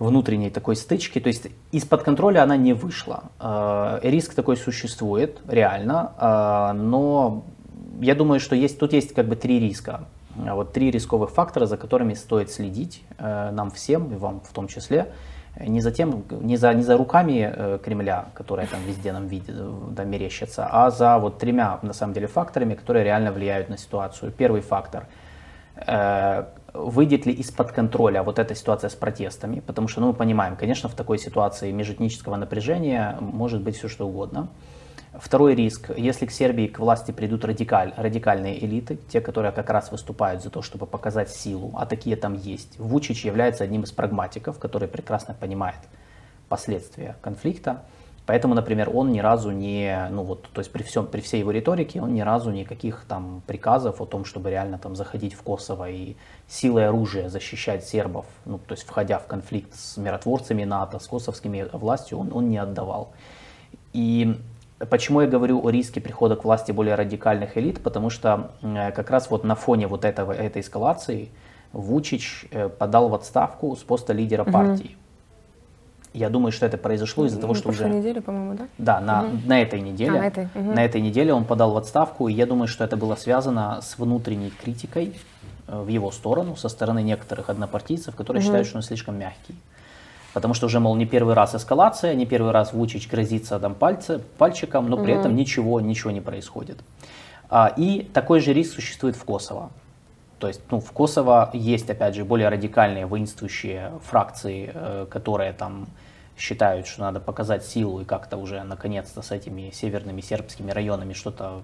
внутренней такой стычки, то есть из-под контроля она не вышла. Риск такой существует, реально, но я думаю, что тут есть как бы три риска. Вот три рисковых фактора, за которыми стоит следить нам всем, и вам в том числе. Не за руками Кремля, которые там везде нам мерещатся, а за вот тремя, на самом деле, факторами, которые реально влияют на ситуацию. Первый фактор – выйдет ли из-под контроля вот эта ситуация с протестами, потому что, ну, мы понимаем, конечно, в такой ситуации межэтнического напряжения может быть все что угодно. Второй риск, если к Сербии, к власти придут радикальные элиты, те, которые как раз выступают за то, чтобы показать силу, а такие там есть. Вучич является одним из прагматиков, который прекрасно понимает последствия конфликта, Поэтому, например, он ни разу не, то есть при всей его риторике, он ни разу никаких там приказов о том, чтобы реально там заходить в Косово и силой оружия защищать сербов, то есть входя в конфликт с миротворцами НАТО, с косовскими властью, он не отдавал. И почему я говорю о риске прихода к власти более радикальных элит? Потому что как раз вот на фоне вот этой эскалации Вучич подал в отставку с поста лидера партии. Я думаю, что это произошло из-за того, что уже... На неделе, по-моему, да? Да, на этой неделе. На этой неделе он подал в отставку, и я думаю, что это было связано с внутренней критикой в его сторону, со стороны некоторых однопартийцев, которые считают, что он слишком мягкий. Потому что уже, мол, не первый раз эскалация, не первый раз Вучич грозится там пальчиком, но при этом ничего не происходит. И такой же риск существует в Косово. То есть в Косово есть, опять же, более радикальные воинствующие фракции, которые там считают, что надо показать силу и как-то уже наконец-то с этими северными сербскими районами что-то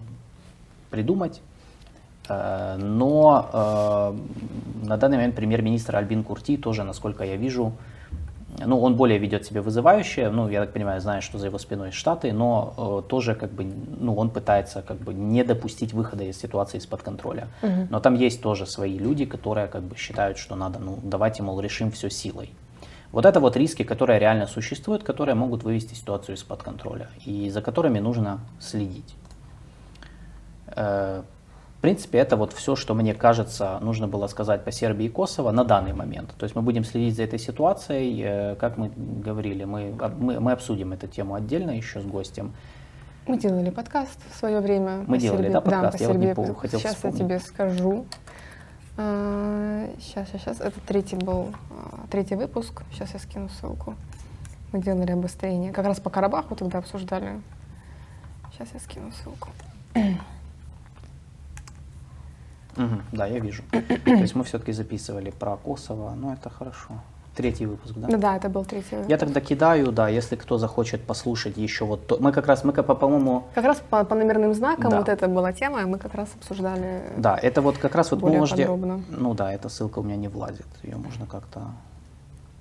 придумать. Но на данный момент премьер-министр Альбин Курти тоже, насколько я вижу, он более ведет себя вызывающе, я так понимаю, знаю, что за его спиной Штаты, но тоже он пытается не допустить выхода из ситуации из-под контроля. Но там есть тоже свои люди, которые считают, что надо, давайте, решим все силой. Вот это вот риски, которые реально существуют, которые могут вывести ситуацию из-под контроля и за которыми нужно следить. В принципе, это вот все, что, мне кажется, нужно было сказать по Сербии и Косово на данный момент. То есть мы будем следить за этой ситуацией. Как мы говорили, мы обсудим эту тему отдельно еще с гостем. Мы делали подкаст в свое время. Мы делали, Сербии. Да, подкаст? Да, по Сербии. Сейчас вспомнить. Я тебе скажу. Сейчас. Это третий выпуск. Сейчас я скину ссылку. Мы делали обострение. Как раз по Карабаху тогда обсуждали. Сейчас я скину ссылку. Да, я вижу. То есть мы все-таки записывали про Косово, но это хорошо. Третий выпуск, да? Да, это был третий выпуск. Я тогда кидаю, да, если кто захочет послушать еще вот то. Мы как раз, по-моему... Как раз по номерным знакам, да. Вот это была тема, мы как раз обсуждали. Да, это вот как раз вот можете... подробно. Эта ссылка у меня не влазит, ее можно как-то...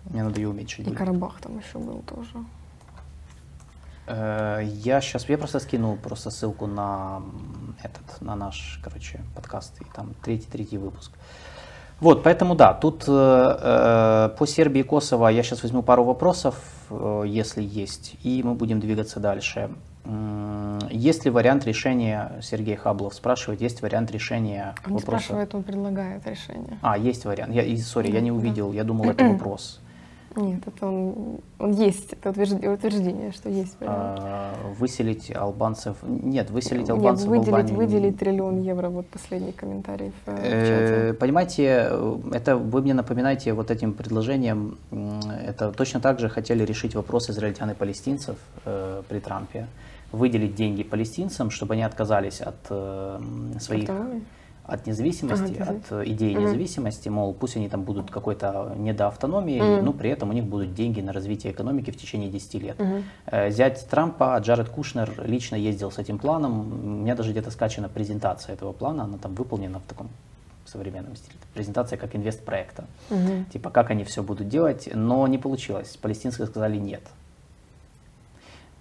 Мне надо ее уменьшить. И Карабах там еще был тоже. Я просто скину ссылку на наш, подкаст, и там третий выпуск. Вот, поэтому да, тут по Сербии и Косово я сейчас возьму пару вопросов, если есть, и мы будем двигаться дальше. Есть ли вариант решения, Сергей Хаблов спрашивает, есть вариант решения вопроса? Он не спрашивает, он предлагает решение. Есть вариант. Я не увидел, я думал, это вопрос. Нет, это он есть, это утверждение, что есть. Выселить албанцев, нет, выселить албанцев в Албании. Выделить €1 триллион, вот последний комментарий в чате. Понимаете, это вы мне напоминаете вот этим предложением, это точно так же хотели решить вопрос израильтян и палестинцев при Трампе. Выделить деньги палестинцам, чтобы они отказались от своих... от независимости, от идеи независимости, мол, пусть они там будут какой-то недоавтономией, но при этом у них будут деньги на развитие экономики в течение 10 лет. Зять Трампа, Джаред Кушнер, лично ездил с этим планом, у меня даже где-то скачана презентация этого плана, она там выполнена в таком современном стиле, презентация как инвестпроекта, типа как они все будут делать, но не получилось, палестинцы сказали нет.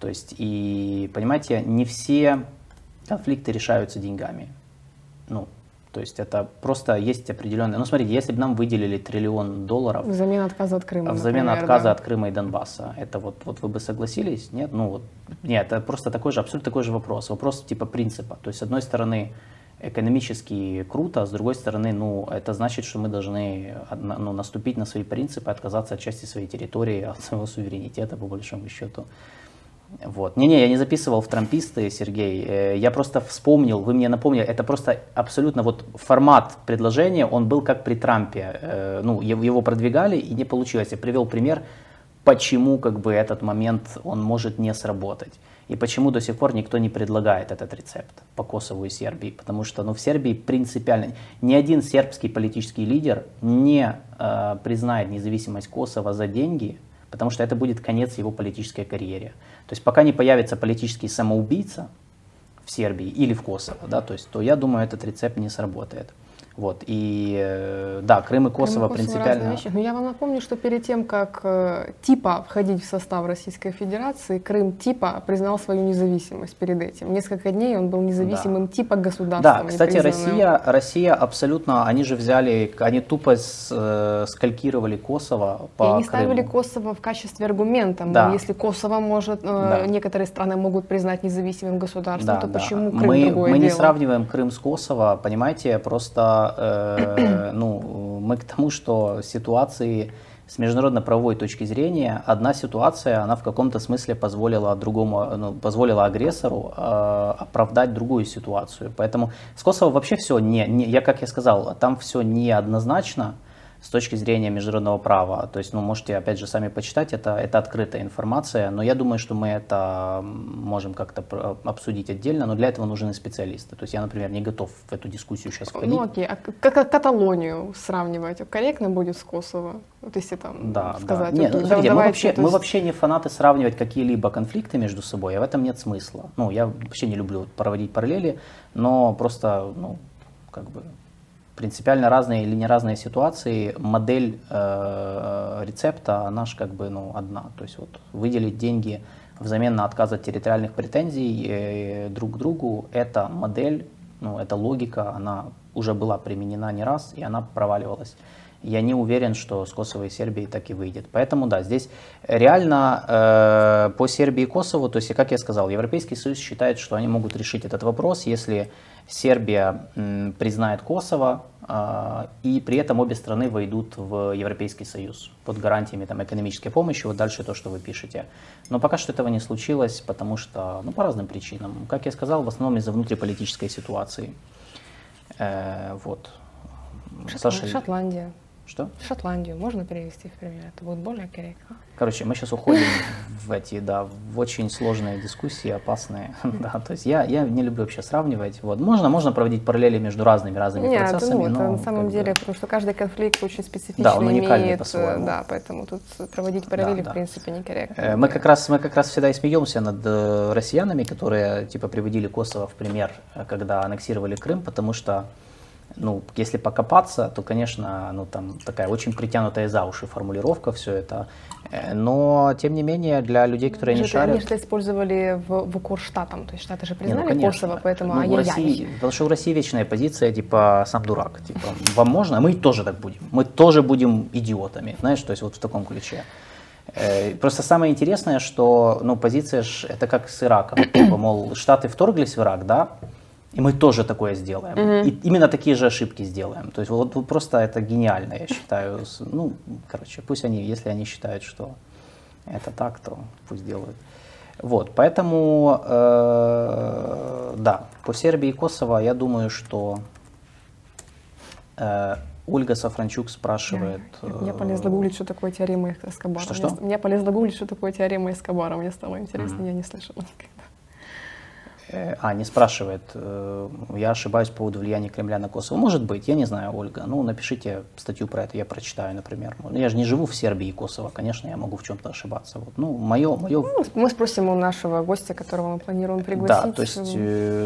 То есть, и понимаете, не все конфликты решаются деньгами, то есть это просто есть определенные... Смотрите, если бы нам выделили $1 триллион... Взамен отказа от Крыма, от Крыма и Донбасса. Это вот вы бы согласились? Нет? Нет, это просто абсолютно такой же вопрос. Вопрос типа принципа. То есть, с одной стороны, экономически круто, с другой стороны, это значит, что мы должны наступить на свои принципы, отказаться от части своей территории, от своего суверенитета, по большому счету. Вот. Не-не, я не записывал в трамписты, Сергей, я просто вспомнил, вы мне напомнили, это просто абсолютно формат предложения, он был как при Трампе, его продвигали и не получилось. Я привел пример, почему этот момент он может не сработать и почему до сих пор никто не предлагает этот рецепт по Косову и Сербии, потому что в Сербии принципиально ни один сербский политический лидер не признает независимость Косово за деньги, потому что это будет конец его политической карьере. То есть пока не появится политический самоубийца в Сербии или в Косово, то я думаю, этот рецепт не сработает. Вот. И да, Крым и Косово принципиально... Но я вам напомню, что перед тем, как типа входить в состав Российской Федерации, Крым типа признал свою независимость перед этим. Несколько дней он был независимым типа государством. Да, кстати, Россия абсолютно... Они же взяли, они тупо скалькировали Косово по Крыму. И они ставили Косово в качестве аргумента. Да. Если Косово может... Некоторые страны могут признать независимым государством, да, то почему Крым другое дело? Мы не сравниваем Крым с Косово, понимаете, просто... Ну, мы к тому, что ситуации с международно-правовой точки зрения, одна ситуация, она в каком-то смысле позволила другому, ну, позволила агрессору оправдать другую ситуацию. Поэтому с Косово вообще все, как я сказал, там все неоднозначно с точки зрения международного права. То есть, ну, можете, опять же, сами почитать, это открытая информация, но я думаю, что мы это можем как-то обсудить отдельно, но для этого нужны специалисты. То есть я, например, не готов в эту дискуссию сейчас входить. Ну окей, а Каталонию сравнивать корректно будет с Косово? Вот если там сказать... Да. Нет, ну, смотрите, мы вообще не фанаты сравнивать какие-либо конфликты между собой, а в этом нет смысла. Ну, я вообще не люблю проводить параллели, но просто, ну, как бы... Принципиально разные или не разные ситуации, модель рецепта, она же как бы, ну, одна. То есть вот выделить деньги взамен на отказ от территориальных претензий друг к другу, эта модель, ну, эта логика, она уже была применена не раз, и она проваливалась. Я не уверен, что с Косово и Сербией так и выйдет. Поэтому, да, здесь реально по Сербии и Косову, то есть, как я сказал, Европейский Союз считает, что они могут решить этот вопрос, если Сербия признает Косово, и при этом обе страны войдут в Европейский Союз под гарантиями там экономической помощи, вот дальше то, что вы пишете. Но пока что этого не случилось, потому что, ну, по разным причинам. Как я сказал, в основном из-за внутриполитической ситуации. Вот. Шотландия. Что? Шотландию можно перевести в пример, это будет более корректно. Короче, мы сейчас уходим в эти, да, в очень сложные дискуссии, опасные. Да, то есть я не люблю вообще сравнивать. Вот. Можно проводить параллели между разными Нет, процессами. Нет, на самом деле, потому что каждый конфликт очень специфичный. Да, он уникальный по-своему. Да, поэтому тут проводить параллели, в принципе, некорректно. Мы как раз всегда и смеемся над россиянами, которые, типа, приводили Косово в пример, когда аннексировали Крым, потому что, ну, если покопаться, то, конечно, ну, там такая очень притянутая за уши формулировка, все это. Но, тем не менее, для людей, которые не шарят... Они же использовали в укор штатам, то есть штаты же признали Косово, поэтому... Ну, потому что у России вечная позиция, типа, сам дурак, типа, вам можно, а мы тоже так будем, мы тоже будем идиотами, знаешь, то есть вот в таком ключе. Просто самое интересное, что, ну, позиция, это как с Ираком, типа, мол, штаты вторглись в Ирак, да? И мы тоже такое сделаем. И именно такие же ошибки сделаем. То есть вот просто это гениально, я считаю. Ну, короче, пусть они, если они считают, что это так, то пусть делают. Вот, поэтому, да, по Сербии и Косово, я думаю, что... Ольга Сафранчук спрашивает... Я полезла гуглить, что такое теорема Эскобара. Что? Я полезла гуглить, что такое теорема Эскобара. Мне стало интересно, я не слышала никогда. Не спрашивает, я ошибаюсь по поводу влияния Кремля на Косово. Может быть, я не знаю, Ольга, ну напишите статью про это, я прочитаю, например. Я же не живу в Сербии и Косово, конечно, я могу в чем-то ошибаться. Вот. Ну, мы спросим у нашего гостя, которого мы планируем пригласить. Да, то есть,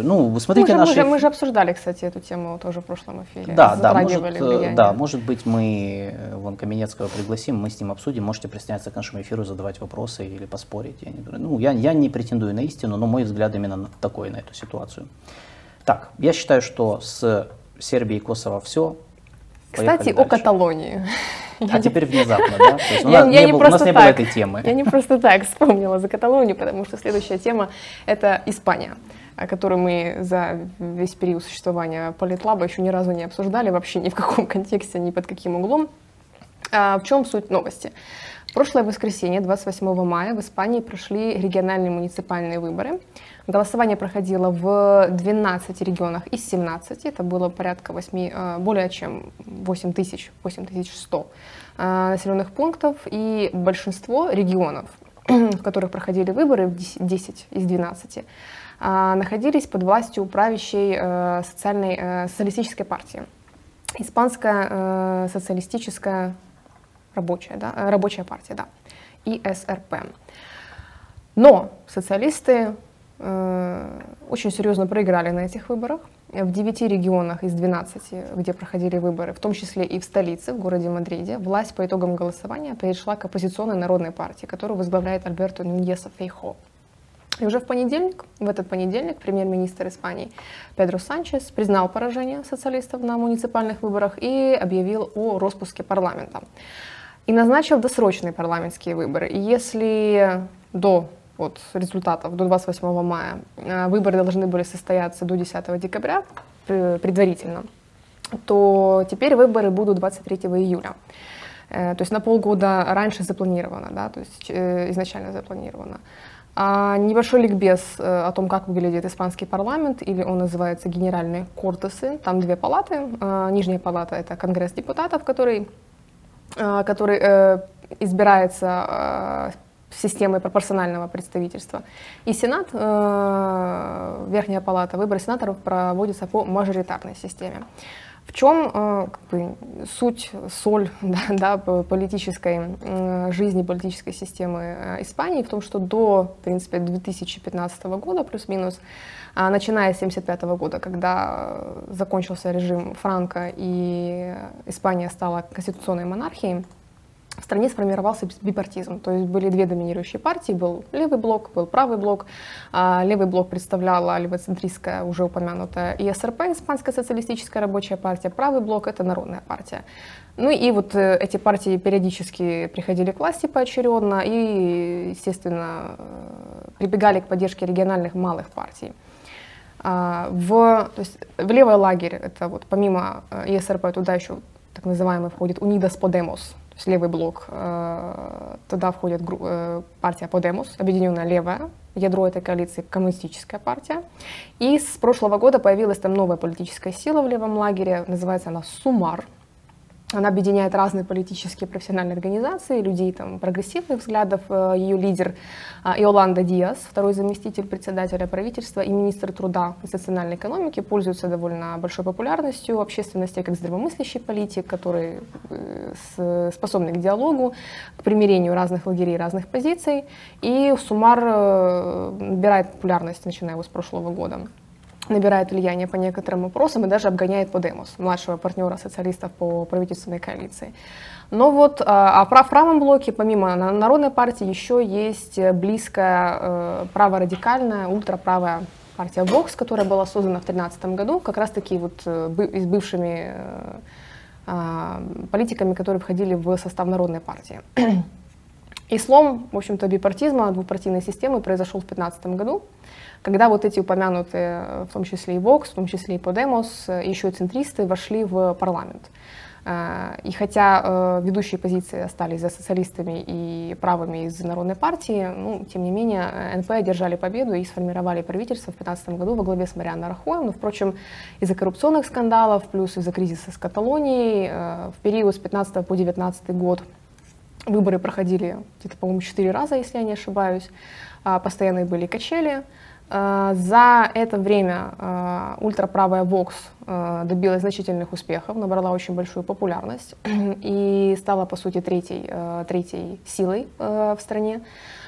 ну, смотрите наши... Мы же обсуждали, кстати, эту тему тоже в прошлом эфире. Да, может быть, мы вон Каменецкого пригласим, мы с ним обсудим, можете присоединяться к нашему эфиру, задавать вопросы или поспорить. Я не претендую на истину, но мой взгляд именно на такой. На эту ситуацию. Так, я считаю, что с Сербией и Косово все. Кстати, о Каталонии. Теперь внезапно, да? То есть у нас не было этой темы. Я не просто так вспомнила за Каталонию, потому что следующая тема – это Испания, которую мы за весь период существования Политлаба еще ни разу не обсуждали, вообще ни в каком контексте, ни под каким углом. В чем суть новости? В прошлое воскресенье, 28 мая, в Испании прошли региональные муниципальные выборы. Голосование проходило в 12 регионах из 17. Это было порядка более чем 8100 населенных пунктов. И большинство регионов, в которых проходили выборы, 10 из 12, находились под властью правящей социалистической партии. Испанская социалистическая рабочая партия, да, ИСРП. Но социалисты очень серьезно проиграли на этих выборах. в 9 регионах из 12, где проходили выборы, в том числе и в столице, в городе Мадриде, власть по итогам голосования перешла к оппозиционной народной партии, которую возглавляет Альберто Нуньеса Фейхо. И уже в этот понедельник, премьер-министр Испании Педро Санчес признал поражение социалистов на муниципальных выборах и объявил о распуске парламента. И назначил досрочные парламентские выборы. И если до 28 мая выборы должны были состояться до 10 декабря предварительно, то теперь выборы будут 23 июля. То есть на полгода раньше запланировано, да, то есть изначально запланировано. Небольшой ликбез о том, как выглядит испанский парламент, или он называется Генеральные Кортесы. Там две палаты. Нижняя палата — это Конгресс депутатов, который избирается системой пропорционального представительства. И Сенат, Верхняя палата, выборы сенаторов проводятся по мажоритарной системе. В чем суть, соль политической жизни, политической системы Испании? В том, что до, в принципе, 2015 года, плюс-минус, начиная с 1975 года, когда закончился режим Франко и Испания стала конституционной монархией, в стране сформировался бипартизм, то есть были две доминирующие партии, был левый блок, был правый блок. Левый блок представляла левоцентристская, уже упомянутая ИСРП, Испанская социалистическая рабочая партия, правый блок — это народная партия. Ну и вот эти партии периодически приходили к власти поочередно и, естественно, прибегали к поддержке региональных малых партий. В левый лагерь, это вот помимо ИСРП, туда еще так называемый входит Unidas Podemos, то есть левый блок, туда входит партия Podemos, объединенная левая, ядро этой коалиции — коммунистическая партия. И с прошлого года появилась там новая политическая сила в левом лагере, называется она Сумар. Она объединяет разные политические и профессиональные организации, людей там прогрессивных взглядов. Ее лидер Иоланда Диас, второй заместитель председателя правительства и министр труда и социальной экономики, пользуется довольно большой популярностью в общественности как здравомыслящий политик, который способен к диалогу, к примирению разных лагерей, разных позиций. И Сумар набирает популярность, начиная его с прошлого года. Набирает влияние по некоторым вопросам и даже обгоняет Подемос, младшего партнера социалистов по правительственной коалиции. Но вот в правом блоке, помимо народной партии, еще есть близкая праворадикальная, ультраправая партия Вокс, которая была создана в 2013 году, как раз-таки вот с бывшими политиками, которые входили в состав народной партии. И слом, в общем-то, бипартизма, двупартийной системы произошел в 2015 году, когда вот эти упомянутые, в том числе и Vox, в том числе и Подемос, еще и центристы вошли в парламент. И хотя ведущие позиции остались за социалистами и правыми из Народной партии, тем не менее НП одержали победу и сформировали правительство в 2015 году во главе с Мариано Рахоем. Но, впрочем, из-за коррупционных скандалов, плюс из-за кризиса с Каталонией, в период с 2015 по 2019 год выборы проходили где-то, по-моему, 4 раза, если я не ошибаюсь, постоянные были качели. За это время ультраправая Вокс добилась значительных успехов, набрала очень большую популярность и стала, по сути, третьей силой в стране.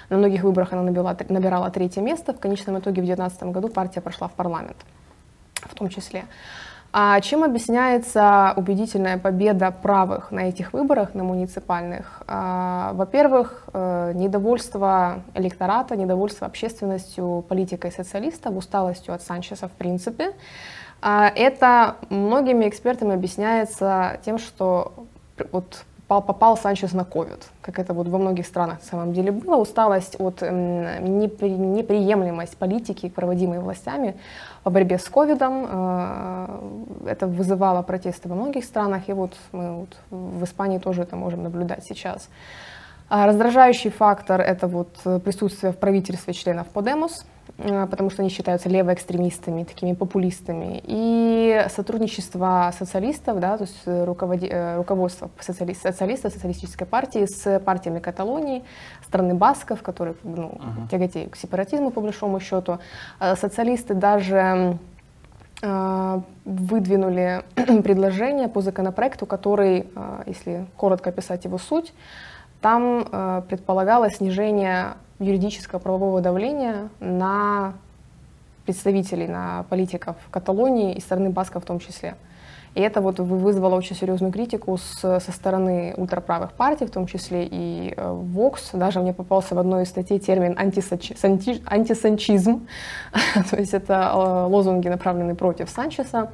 На многих выборах она набирала третье место. В конечном итоге в 2019 году партия прошла в парламент, в том числе. А чем объясняется убедительная победа правых на этих выборах, на муниципальных? Во-первых, недовольство электората, недовольство общественностью, политикой социалистов, усталостью от Санчеса в принципе. Это многими экспертами объясняется тем, что вот попал Санчес на ковид, как это вот во многих странах на самом деле было. Усталость от неприемлемости политики, проводимой властями по борьбе с ковидом, это вызывало протесты во многих странах, и вот мы в Испании тоже это можем наблюдать сейчас. Раздражающий фактор — это вот присутствие в правительстве членов Подемос, потому что они считаются левоэкстремистами, такими популистами. И сотрудничество социалистов, да, то есть руководство социалистической партии с партиями Каталонии, страны Басков, которые тяготеют к сепаратизму по большому счету. Социалисты даже выдвинули предложение по законопроекту, который, если коротко описать его суть, там предполагалось снижение юридического правового давления на представителей, на политиков Каталонии и стороны басков в том числе. И это вот вызвало очень серьезную критику со стороны ультраправых партий, в том числе и Вокс. Даже мне попался в одной из статей термин «антисанчизм». То есть это лозунги, направленные против Санчеса.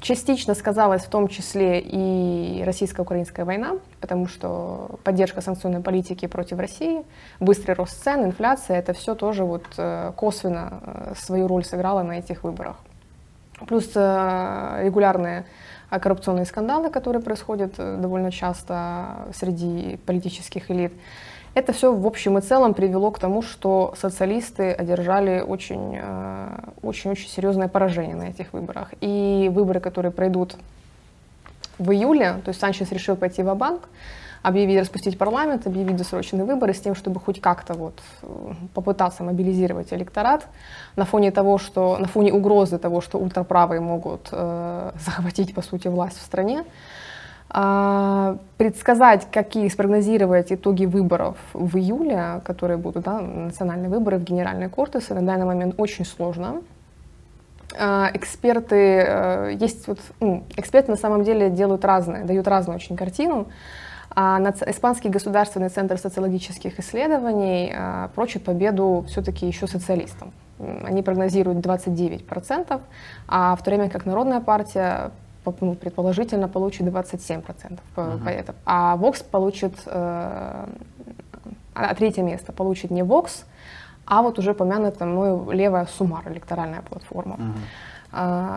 Частично сказалась в том числе и российско-украинская война, потому что поддержка санкционной политики против России, быстрый рост цен, инфляция, это все тоже вот косвенно свою роль сыграло на этих выборах. Плюс регулярные коррупционные скандалы, которые происходят довольно часто среди политических элит. Это все в общем и целом привело к тому, что социалисты одержали очень-очень серьезное поражение на этих выборах. И выборы, которые пройдут в июле, то есть Санчес решил пойти ва-банк, объявить, распустить парламент, объявить досрочные выборы с тем, чтобы хоть как-то вот попытаться мобилизировать электорат на фоне того, что, на фоне угрозы того, что ультраправые могут захватить, по сути, власть в стране. Предсказать, какие, спрогнозировать итоги выборов в июле, которые будут, да, национальные выборы в Генеральной Кортесы, на данный момент очень сложно. Эксперты, эксперты на самом деле делают разные, дают разную очень картину. Испанский государственный центр социологических исследований прочит победу все-таки еще социалистам. Они прогнозируют 29%, а в то время как Народная партия предположительно получит 27%, поэтому. А Вокс получит, третье место получит не Вокс, а вот уже упомянутая мною левая Сумар, электоральная платформа.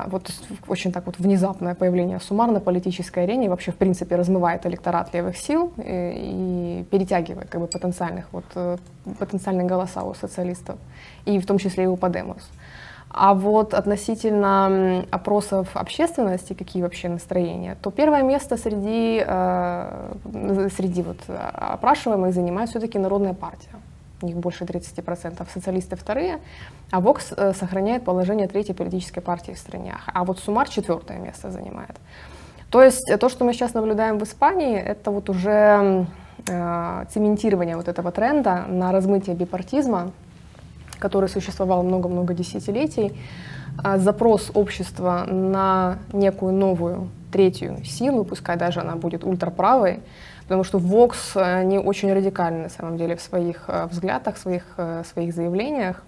Вот очень так вот внезапное появление Сумар на политической арене вообще в принципе размывает электорат левых сил и перетягивает как бы потенциальные голоса у социалистов, и в том числе и у Подемос. А вот относительно опросов общественности, какие вообще настроения, то первое место среди вот опрашиваемых занимает все-таки Народная партия. У них больше 30%, социалисты вторые, а Вокс сохраняет положение третьей политической партии в стране. А вот Сумар четвертое место занимает. То есть то, что мы сейчас наблюдаем в Испании, это вот уже цементирование вот этого тренда на размытие бипартизма, который существовал много-много десятилетий, запрос общества на некую новую третью силу, пускай даже она будет ультраправой, потому что Вокс, они очень радикальны на самом деле в своих взглядах, в своих заявлениях.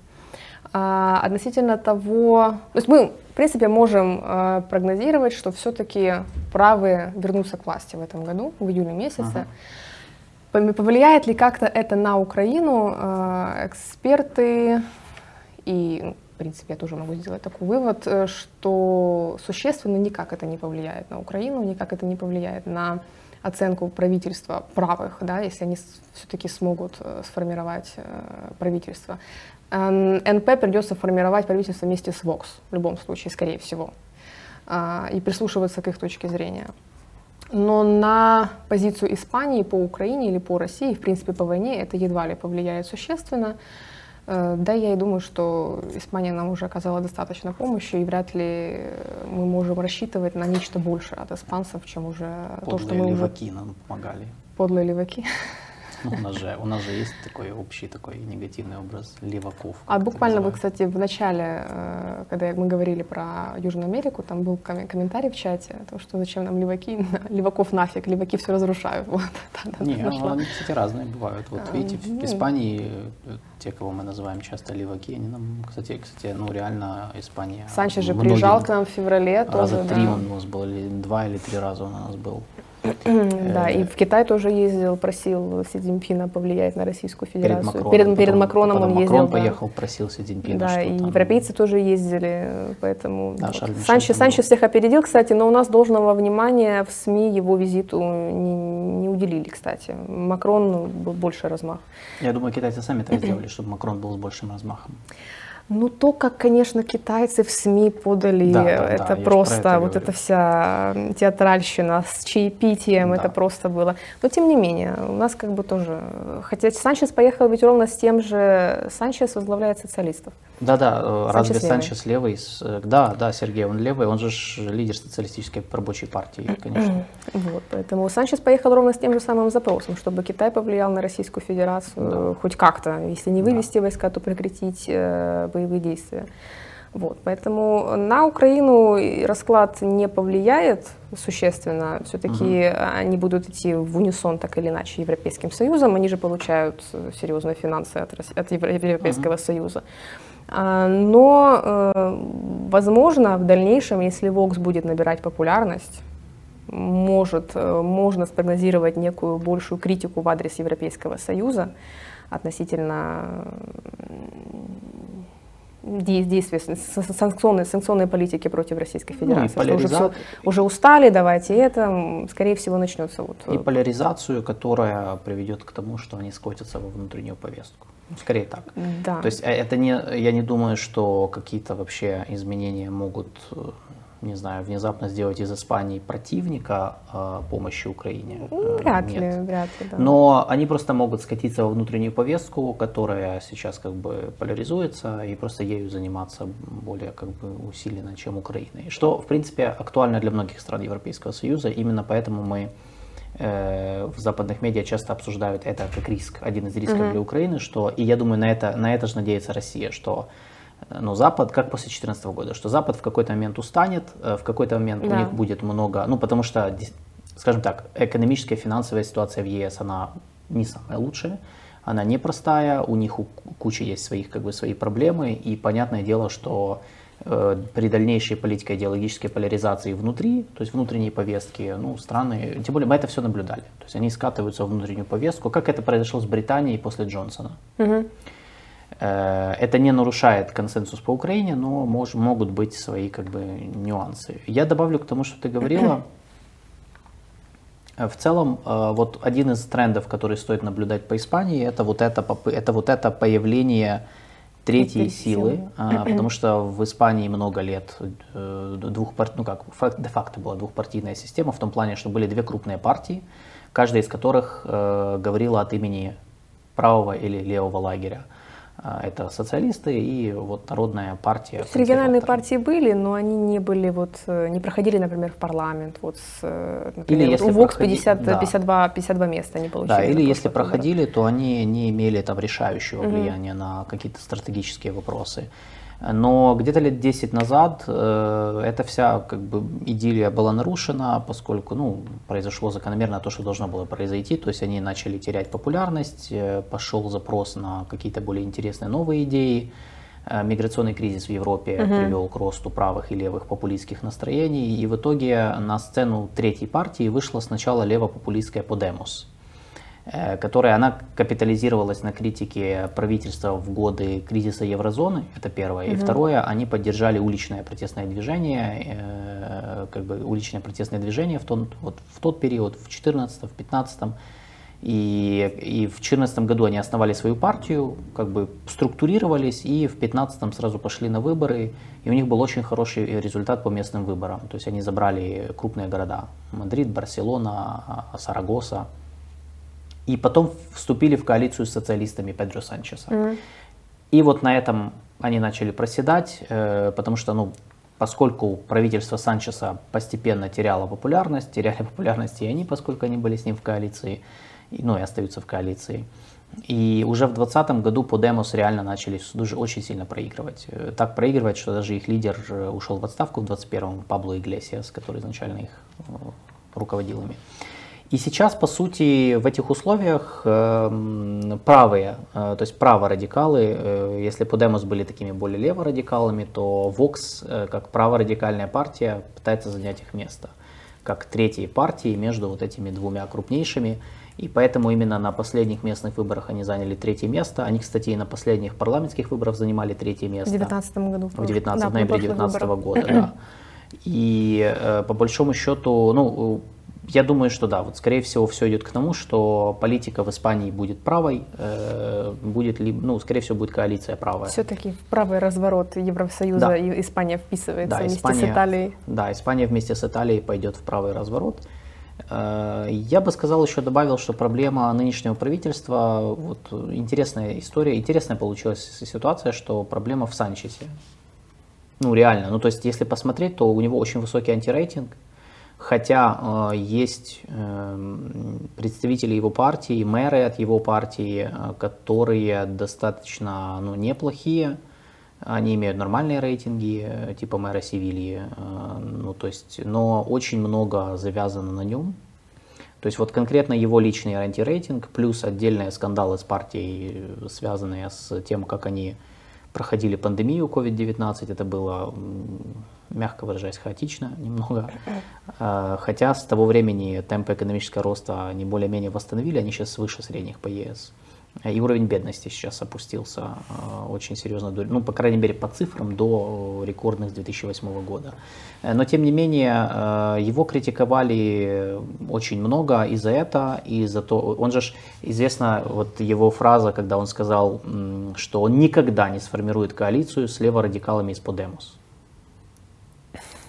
Относительно того, то есть мы в принципе можем прогнозировать, что все-таки правые вернутся к власти в этом году, в июле месяце. Повлияет ли как-то это на Украину? Эксперты, и в принципе я тоже могу сделать такой вывод, что существенно никак это не повлияет на Украину, никак это не повлияет на оценку правительства правых, да, если они все-таки смогут сформировать правительство. НП придется формировать правительство вместе с Вокс, в любом случае, скорее всего, и прислушиваться к их точке зрения. Но на позицию Испании по Украине или по России, в принципе, по войне это едва ли повлияет существенно. Да, я и думаю, что Испания нам уже оказала достаточно помощи, и вряд ли мы можем рассчитывать на нечто больше от испанцев, чем уже то, что мы... Подлые леваки нам помогали. Подлые леваки. Ну, у нас же есть такой общий такой негативный образ леваков. А буквально вы, кстати, в начале, когда мы говорили про Южную Америку, там был комментарий в чате, то, что зачем нам леваки, леваков нафиг, леваки все разрушают. Вот, не, они, кстати, разные бывают. Вот видите, в Испании те, кого мы называем часто леваки, они нам, кстати, ну реально Испания. Санчес же приезжал к нам в феврале. Раза тоже, 3 да. Он у нас был, или 2 или 3 раза он у нас был. Да, и в Китай тоже ездил, просил Си Цзиньпина повлиять на Российскую Федерацию. Перед Макроном он ездил. Макрон поехал, просил Си Цзиньпина. Да, и европейцы тоже ездили, поэтому... Санчес всех опередил, кстати, но у нас должного внимания в СМИ его визиту не уделили, кстати. Макрон был больше размах. Я думаю, китайцы сами так сделали, чтобы Макрон был с большим размахом. Ну, то, как, конечно, китайцы в СМИ подали, это просто вот эта вся театральщина с чаепитием, это просто было. Но, тем не менее, у нас как бы тоже... Хотя Санчес поехал ведь ровно с тем же... Санчес возглавляет социалистов. Да-да, разве Санчес левый? Да, Сергей, он левый, он же лидер социалистической рабочей партии, конечно. Вот, поэтому Санчес поехал ровно с тем же самым запросом, чтобы Китай повлиял на Российскую Федерацию хоть как-то. Если не вывести войска, то прекратить боевые действия. Вот, поэтому на Украину расклад не повлияет существенно, все-таки они будут идти в унисон так или иначе Европейским Союзом, они же получают серьезные финансы от Европейского Союза. Но, возможно, в дальнейшем, если Вокс будет набирать популярность, можно спрогнозировать некую большую критику в адрес Европейского Союза относительно действия санкционной политики против Российской Федерации. Ну, уже устали, давайте это, скорее всего, начнется. Вот. И поляризацию, которая приведет к тому, что они скотятся во внутреннюю повестку. Скорее так. Да. То есть это не, я не думаю, что какие-то вообще изменения могут, не знаю, внезапно сделать из Испании противника помощи Украине. Вряд ли, да. Но они просто могут скатиться во внутреннюю повестку, которая сейчас как бы поляризуется, и просто ею заниматься более как бы усиленно, чем Украиной. Что, в принципе, актуально для многих стран Европейского Союза, именно поэтому мы в западных медиа часто обсуждают это как риск, один из рисков для Украины, что, и я думаю, на это же надеется Россия, что Запад, как после 2014 года, что Запад в какой-то момент устанет, в какой-то момент у них будет много, потому что, скажем так, экономическая и финансовая ситуация в ЕС, она не самая лучшая, она непростая, у них куча есть своих, как бы, свои проблемы, и понятное дело, что при дальнейшей политико-идеологической поляризации внутри, то есть внутренней повестки, страны, тем более мы это все наблюдали, то есть они скатываются в внутреннюю повестку, как это произошло с Британией после Джонсона. Это не нарушает консенсус по Украине, но могут быть свои, как бы, нюансы. Я добавлю к тому, что ты говорила, в целом, вот один из трендов, который стоит наблюдать по Испании, это появление третьей силы, потому что в Испании много лет де-факто была двухпартийная система, в том плане, что были две крупные партии, каждая из которых говорила от имени правого или левого лагеря. Это социалисты и вот народная партия. Региональные партии были, но они не были, не проходили, например, в парламент. Например, у Вокс 52 места не получили. Да, или если проходили, то они не имели там решающего влияния на какие-то стратегические вопросы. Но где-то лет 10 назад эта вся, как бы, идиллия была нарушена, поскольку произошло закономерно то, что должно было произойти. То есть они начали терять популярность, пошел запрос на какие-то более интересные новые идеи. Миграционный кризис в Европе привел к росту правых и левых популистских настроений. И в итоге на сцену третьей партии вышла сначала левопопулистская Подемос, которая, она капитализировалась на критике правительства в годы кризиса еврозоны, это первое. И второе, они поддержали уличное протестное движение, в тот период, в 2014, в 2015. И в 2014 году они основали свою партию, как бы структурировались, и в 2015 сразу пошли на выборы, и у них был очень хороший результат по местным выборам. То есть они забрали крупные города – Мадрид, Барселона, Сарагоса. И потом вступили в коалицию с социалистами Педро Санчеса. И вот на этом они начали проседать, потому что, поскольку правительство Санчеса постепенно теряло популярность, теряли популярность и они, поскольку они были с ним в коалиции, и остаются в коалиции. И уже в 2020 году Подемос реально начали очень сильно проигрывать. Так проигрывать, что даже их лидер ушел в отставку в 2021-м, Пабло Иглесиас, который изначально их руководил ими. И сейчас, по сути, в этих условиях праворадикалы, если Подемос были такими более леворадикалами, то Вокс, как праворадикальная партия, пытается занять их место, как третьей партии между вот этими двумя крупнейшими. И поэтому именно на последних местных выборах они заняли третье место. Они, кстати, и на последних парламентских выборах занимали третье место. В 2019 году. В ноябре 2019 года, да. И по большому счету, я думаю, что да, скорее всего, все идет к тому, что политика в Испании будет правой, скорее всего, будет коалиция правая. Все-таки в правый разворот Евросоюза и Испания вписывается вместе с Италией. Да, Испания вместе с Италией пойдет в правый разворот. Я бы сказал, еще добавил, что проблема нынешнего правительства, интересная история, интересная получилась ситуация, что проблема в Санчесе. Реально, то есть, если посмотреть, то у него очень высокий антирейтинг. Хотя есть представители его партии, мэры от его партии, которые достаточно неплохие, Они имеют нормальные рейтинги, типа мэра Севильи, ну, то есть, но очень много завязано на нем. То есть вот конкретно его личный антирейтинг, плюс отдельные скандалы с партией, связанные с тем, как они проходили пандемию COVID-19. Это было, мягко выражаясь, хаотично немного. Хотя с того времени темпы экономического роста они более-менее восстановили, они сейчас выше средних по ЕС. И уровень бедности сейчас опустился очень серьезно, ну, по крайней мере, по цифрам до рекордных с 2008 года. Но, тем не менее, его критиковали очень много и за это, и за то... Он же, известна вот его фраза, когда он сказал, что он никогда не сформирует коалицию с леворадикалами из Подемос.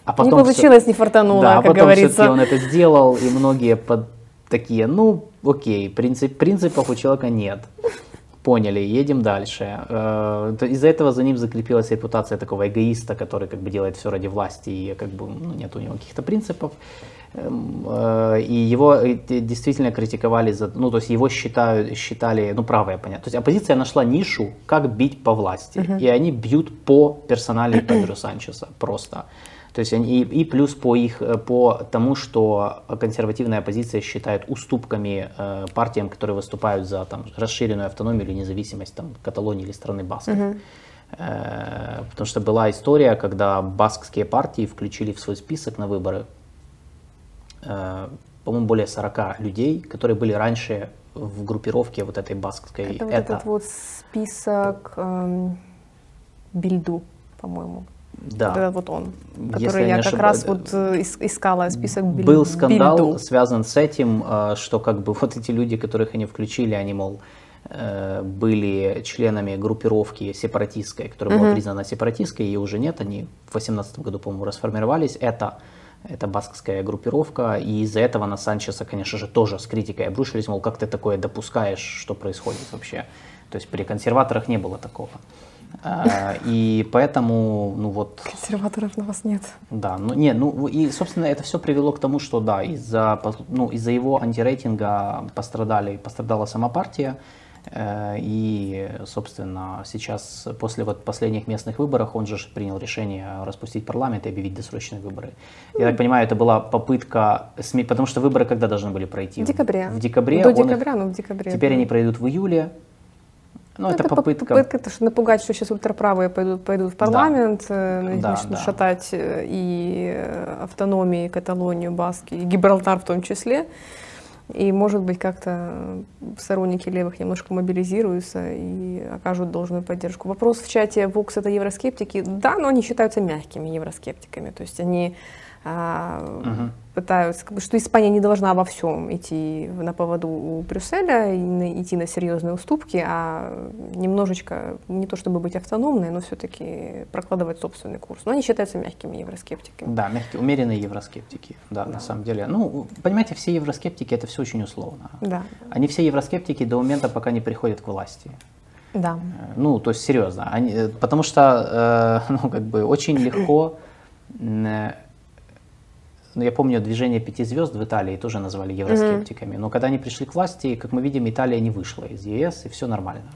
А потом не получилось, не фартануло, да, как потом говорится. Все-таки он это сделал, и многие такие, ну... Окей, принципов у человека нет. Поняли, едем дальше. Из-за этого за ним закрепилась репутация такого эгоиста, который как бы делает все ради власти, и как бы ну, нет у него каких-то принципов. И его действительно критиковали за... Ну, то есть его считали... Ну, правое, понятно. То есть оппозиция нашла нишу, как бить по власти. И они бьют по персоналии Педро Санчеса просто. То есть они, и плюс по тому, что консервативная оппозиция считает уступками партиям, которые выступают за там, расширенную автономию или независимость там, Каталонии или страны Басков. Потому что была история, когда баскские партии включили в свой список на выборы, по-моему, более 40 людей, которые были раньше в группировке вот этой баскской. Это вот этот вот список Бильду, по-моему. Да. Это вот он, который я как раз вот искала, список Бильду. Был скандал, связан с этим, что как бы вот эти люди, которых они включили, они, мол, были членами группировки сепаратистской, которая была признана сепаратистской, ее уже нет, они в 2018 году, по-моему, расформировались. Это баскская группировка, и из-за этого на Санчеса, конечно же, тоже с критикой обрушились, мол, как ты такое допускаешь, что происходит вообще. То есть при консерваторах не было такого. И поэтому, ну вот... Консерваторов на вас нет. Да, ну не, ну и, собственно, это все привело к тому, что, да, из-за его антирейтинга пострадала сама партия. И, собственно, сейчас, после вот последних местных выборов, он же принял решение распустить парламент и объявить досрочные выборы. Я так понимаю, это была попытка, потому что выборы когда должны были пройти? В декабре. В декабре. До декабря, но в декабре. Теперь они пройдут в июле. Ну, это попытка потому что напугать, что сейчас ультраправые пойдут в парламент, начнут шатать и автономии, и Каталонию, Баски, и Гибралтар в том числе. И, может быть, как-то сторонники левых немножко мобилизируются и окажут должную поддержку. Вопрос в чате Vox — это евроскептики. Да, но они считаются мягкими евроскептиками. То есть они пытаются, что Испания не должна во всем идти на поводу у Брюсселя, идти на серьезные уступки, а немножечко, не то чтобы быть автономной, но все-таки прокладывать собственный курс. Но они считаются мягкими евроскептиками. Да, мягкие, умеренные евроскептики, да, на самом деле. Ну, понимаете, все евроскептики — это все очень условно. Да. Они все евроскептики до момента, пока не приходят к власти. Да. Ну, то есть серьезно. Они, потому что, ну, как бы очень легко... Но я помню, движение 5 звезд в Италии тоже назвали евроскептиками. Но когда они пришли к власти, как мы видим, Италия не вышла из ЕС, и все нормально.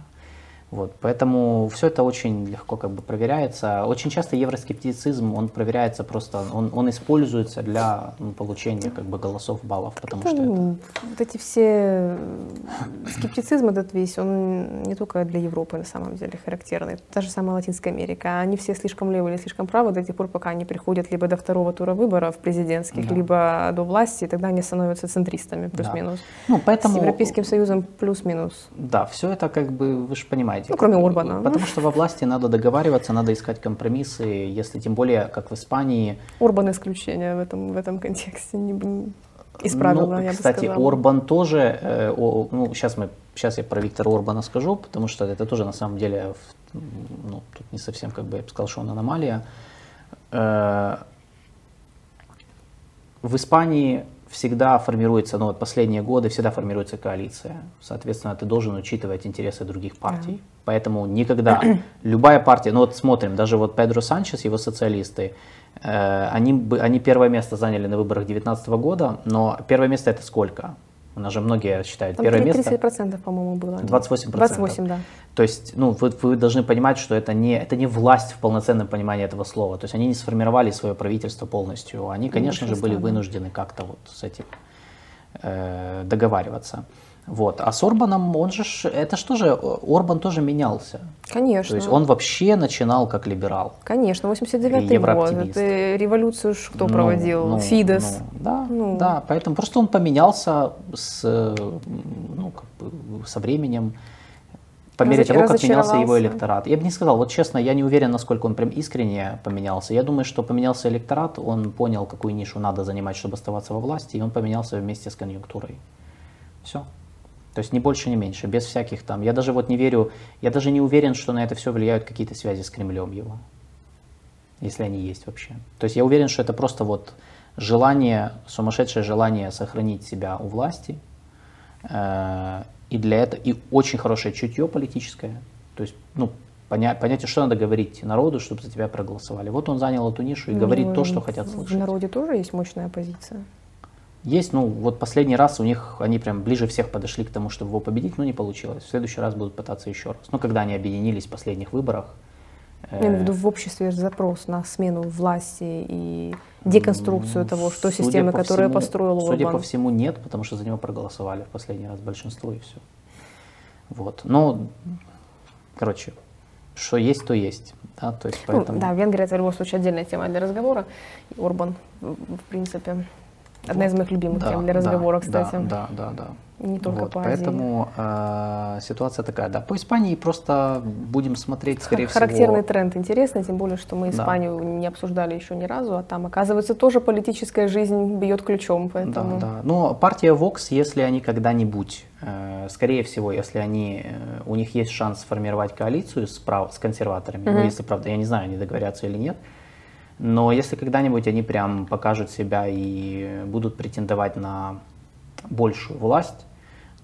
Вот. Поэтому все это очень легко как бы проверяется. Очень часто евроскептицизм, он проверяется просто, он используется для получения как бы голосов, баллов. Потому что это... Вот эти все... Скептицизм этот весь, он не только для Европы на самом деле характерный. Та же самая Латинская Америка. Они все слишком левые или слишком правы до тех пор, пока они приходят либо до второго тура выборов президентских, либо до власти, и тогда они становятся центристами, плюс-минус. Да. Ну, поэтому... С Европейским Союзом плюс-минус. Да, все это как бы, вы же понимаете, ну, кроме Орбана. Потому что во власти надо договариваться, надо искать компромиссы, если тем более, как в Испании... Орбан исключение в этом контексте, из правила, ну, я кстати, бы сказала. Орбан тоже, ну, сейчас я про Виктора Орбана скажу, потому что это тоже на самом деле, ну, тут не совсем, как бы, я бы сказал, что он аномалия. В Испании... всегда формируется, ну вот последние годы всегда формируется коалиция. Соответственно, ты должен учитывать интересы других партий. Поэтому никогда, любая партия, ну вот смотрим, даже вот Педро Санчес, его социалисты, они первое место заняли на выборах 2019 года, но первое место это сколько? У нас же многие считают там первое место. 30%, по-моему, было. 28%. 28, да. То есть, ну, вы должны понимать, что это не власть в полноценном понимании этого слова. То есть они не сформировали свое правительство полностью. Они, конечно же, были вынуждены как-то вот с этим договариваться. Вот. А с Орбаном, он же, это что же, Орбан тоже менялся. Конечно. То есть он вообще начинал как либерал. Конечно, 89-й год. Революцию кто проводил? Фидес. Да, поэтому просто он поменялся со временем, по мере того, как менялся его электорат. Я бы не сказал, вот честно, я не уверен, насколько он прям искренне поменялся. Я думаю, что поменялся электорат, он понял, какую нишу надо занимать, чтобы оставаться во власти, и он поменялся вместе с конъюнктурой. Все. То есть ни больше, ни меньше, без всяких там. Я даже вот не верю, я даже не уверен, что на это все влияют какие-то связи с Кремлем его, если они есть вообще. То есть я уверен, что это просто вот желание, сумасшедшее желание сохранить себя у власти, и для этого, и очень хорошее чутье политическое, то есть, ну, понятие, что надо говорить народу, чтобы за тебя проголосовали. Вот он занял эту нишу и говорит то, что хотят слышать. В народе тоже есть мощная оппозиция. Есть, ну вот последний раз у них, они прям ближе всех подошли к тому, чтобы его победить, но не получилось. В следующий раз будут пытаться еще раз. Ну, когда они объединились в последних выборах. Я имею в виду, в обществе запрос на смену власти и деконструкцию того, что системы, которая построила Орбан. Судя по всему, нет, потому что за него проголосовали в последний раз большинство, и все. Вот, ну, короче, что есть, то есть. Да, то есть поэтому... да, Венгрия, это в любом случае отдельная тема для разговора. И Орбан, в принципе... Одна из моих любимых тем для разговора, кстати. Да. Не только вот, по Азии. Поэтому ситуация такая, да. По Испании просто будем смотреть, скорее характерный всего... Характерный тренд интересный, тем более, что мы Испанию не обсуждали еще ни разу, а там, оказывается, тоже политическая жизнь бьет ключом, поэтому... Да. Но партия Vox, если они когда-нибудь, скорее всего, если они... У них есть шанс сформировать коалицию с консерваторами, ну, если, правда, я не знаю, они договорятся или нет. Но если когда-нибудь они прям покажут себя и будут претендовать на большую власть,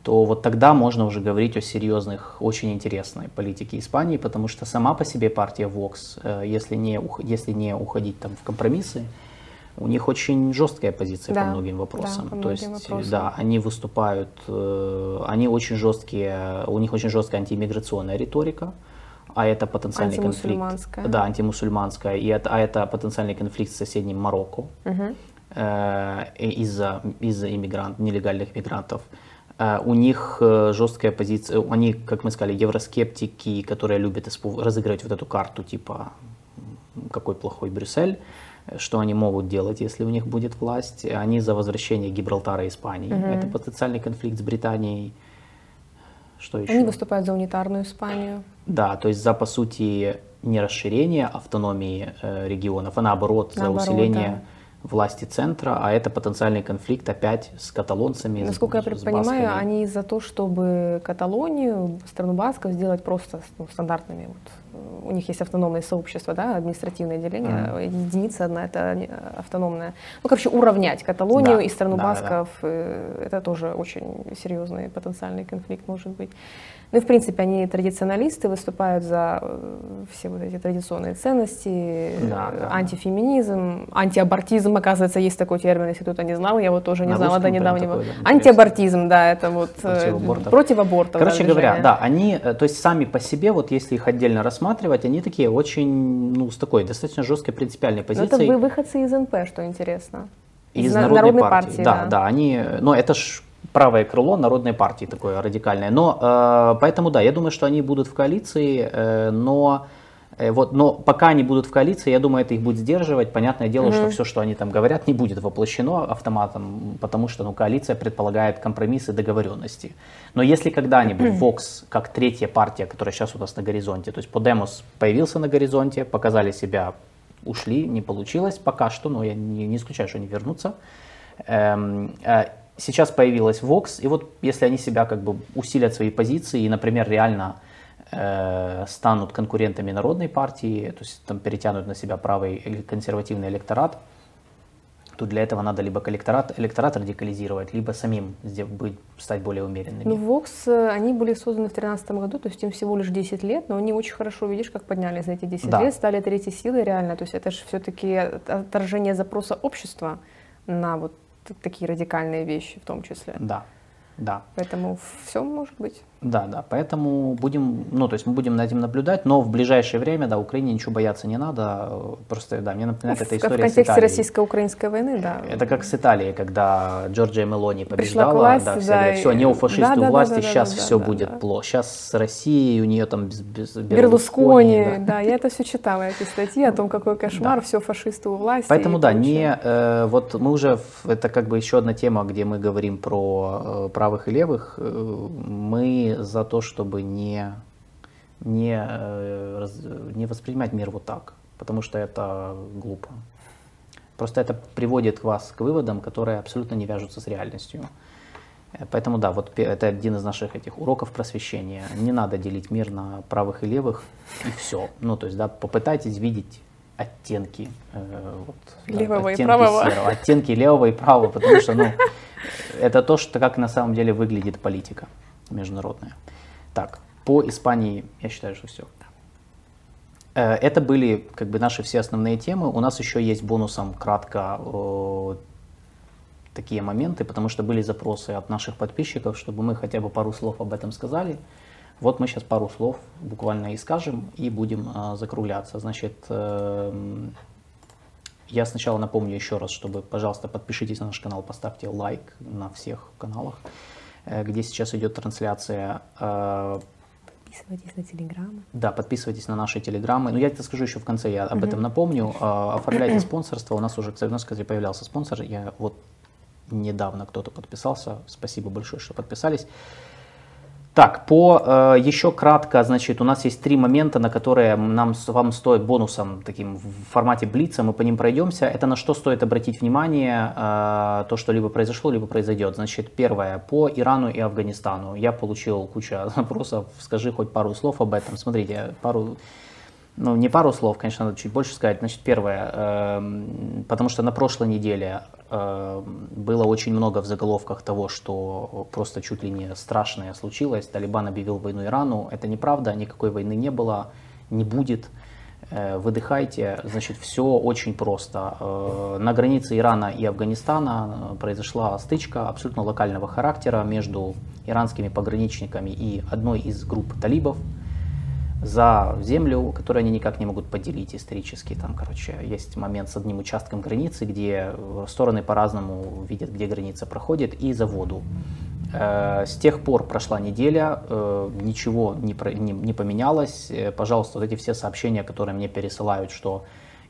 то вот тогда можно уже говорить о серьезных, очень интересной политике Испании, потому что сама по себе партия Vox, если не уходить там в компромиссы, у них очень жесткая позиция по многим вопросам. Да, по многим вопросам. Да, они выступают, они очень жесткие, у них очень жесткая антииммиграционная риторика. А это потенциальный конфликт. Да, антимусульманская. А это потенциальный конфликт с соседним Марокко из-за нелегальных мигрантов. У них жесткая позиция. Они, как мы сказали, евроскептики, которые любят разыгрывать вот эту карту, типа «какой плохой Брюссель», что они могут делать, если у них будет власть. Они за возвращение Гибралтара и Испании. Это потенциальный конфликт с Британией. Что еще? Они выступают за унитарную Испанию. Да, то есть за, по сути, не расширение автономии регионов, а наоборот за усиление власти центра, а это потенциальный конфликт опять с каталонцами. Насколько я понимаю, они за то, чтобы Каталонию, страну Басков, сделать просто стандартными. Вот. У них есть автономные сообщества, да, административное деление, единица одна, это автономная. Ну, короче, уравнять Каталонию и страну Басков, это тоже очень серьезный потенциальный конфликт может быть. Ну и, в принципе, они традиционалисты, выступают за все вот эти традиционные ценности, антифеминизм, антиабортизм, оказывается, есть такой термин, если кто-то не знал, я вот тоже не знала до недавнего. Такой, да, антиабортизм, да, это вот против абортов. Короче говоря, да, они, то есть сами по себе, вот если их отдельно рассматривать, они такие очень, ну, с такой достаточно жесткой принципиальной позицией. Но это выходцы из НП, что интересно. Из народной партии. Да, они, ну, это ж... Правое крыло народной партии такое радикальное. Но поэтому да, я думаю, что они будут в коалиции, но пока они будут в коалиции, я думаю, это их будет сдерживать. Понятное дело, что все, что они там говорят, не будет воплощено автоматом, потому что, ну, коалиция предполагает компромиссы, договоренности. Но если когда-нибудь Vox, как третья партия, которая сейчас у нас на горизонте, то есть Podemos появился на горизонте, показали себя, ушли, не получилось пока что, но я не исключаю, что они вернутся. Сейчас появилась Vox, и вот если они себя как бы усилят свои позиции и, например, реально станут конкурентами народной партии, то есть там перетянут на себя правый консервативный электорат, то для этого надо либо электорат радикализировать, либо самим стать более умеренными. Ну, Vox, они были созданы в 2013 году, то есть им всего лишь 10 лет, но они очень хорошо, видишь, как поднялись за эти 10 лет, стали третьей силой реально, то есть это же все-таки отражение запроса общества на вот такие радикальные вещи в том числе. Да. Да. Поэтому все может быть. Да, да. Поэтому будем, ну, то есть мы будем над этим наблюдать, но в ближайшее время, да, Украине ничего бояться не надо. Просто, да, мне напоминает эта история. В контексте российско-украинской войны, да. Это как с Италией, когда Джорджия Мелони побеждала, власть, да, все, все неофашисты у власти, сейчас все будет плохо. Сейчас с Россией у нее там Берлускони. Да. Да, я это все читала, эти статьи о том, какой кошмар, да. Все фашисты у власти. Поэтому, да, не, вот мы уже, это как бы еще одна тема, где мы говорим про правых и левых, мы за то, чтобы не воспринимать мир вот так, потому что это глупо. Просто это приводит вас к выводам, которые абсолютно не вяжутся с реальностью. Поэтому да, вот это один из наших этих уроков просвещения. Не надо делить мир на правых и левых, и все. Ну, то есть, да, попытайтесь видеть оттенки, вот, левого, оттенки и правого. Серого, оттенки левого и правого, потому что, ну, это то, что как на самом деле выглядит политика международная. Так, по Испании я считаю, что все. Это были как бы наши все основные темы. У нас еще есть бонусом кратко такие моменты, потому что были запросы от наших подписчиков, чтобы мы хотя бы пару слов об этом сказали. Вот мы сейчас пару слов буквально и скажем, и будем закругляться. Значит, я сначала напомню еще раз, чтобы, пожалуйста, подпишитесь на наш канал, поставьте лайк на всех каналах, где сейчас идет трансляция. Подписывайтесь на телеграммы. Да, подписывайтесь на наши телеграммы. Ну, я это скажу еще в конце, я об этом напомню. Оформляйте спонсорство. У нас уже, кстати, появлялся спонсор. Я вот недавно кто-то подписался. Спасибо большое, что подписались. Так, по еще кратко, значит, у нас есть три момента, на которые нам вам стоит бонусом, таким в формате блица, мы по ним пройдемся. Это на что стоит обратить внимание, то, что либо произошло, либо произойдет. Значит, первое, по Ирану и Афганистану. Я получил кучу запросов, скажи хоть пару слов об этом. Смотрите, ну, не пару слов, конечно, надо чуть больше сказать. Значит, первое, потому что на прошлой неделе было очень много в заголовках того, что просто чуть ли не страшное случилось. Талибан объявил войну Ирану. Это неправда, никакой войны не было, не будет. Выдыхайте. Значит, все очень просто. На границе Ирана и Афганистана произошла стычка абсолютно локального характера между иранскими пограничниками и одной из групп талибов за землю, которую они никак не могут поделить исторически. Там, короче, есть момент с одним участком границы, где стороны по-разному видят, где граница проходит, и за воду. С тех пор прошла неделя, ничего не поменялось. Пожалуйста, вот эти все сообщения, которые мне пересылают, что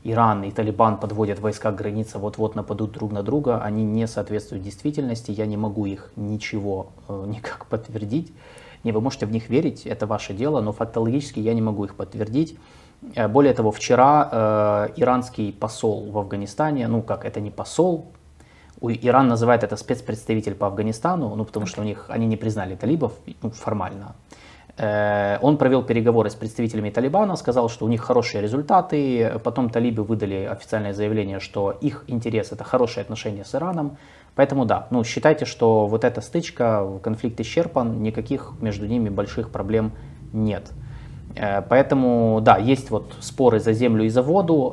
Иран и Талибан подводят войска к границе, вот-вот нападут друг на друга, они не соответствуют действительности, я не могу их ничего никак подтвердить. Не, вы можете в них верить, это ваше дело, но фактологически я не могу их подтвердить. Более того, вчера иранский посол в Афганистане, ну как, это не посол, Иран называет это спецпредставитель по Афганистану, ну потому что у них, они не признали талибов, ну, формально. Он провел переговоры с представителями Талибана, сказал, что у них хорошие результаты, потом талибы выдали официальное заявление, что их интерес — это хорошие отношения с Ираном, поэтому да, ну считайте, что вот эта стычка, конфликт исчерпан, никаких между ними больших проблем нет. Поэтому, да, есть вот споры за землю и за воду,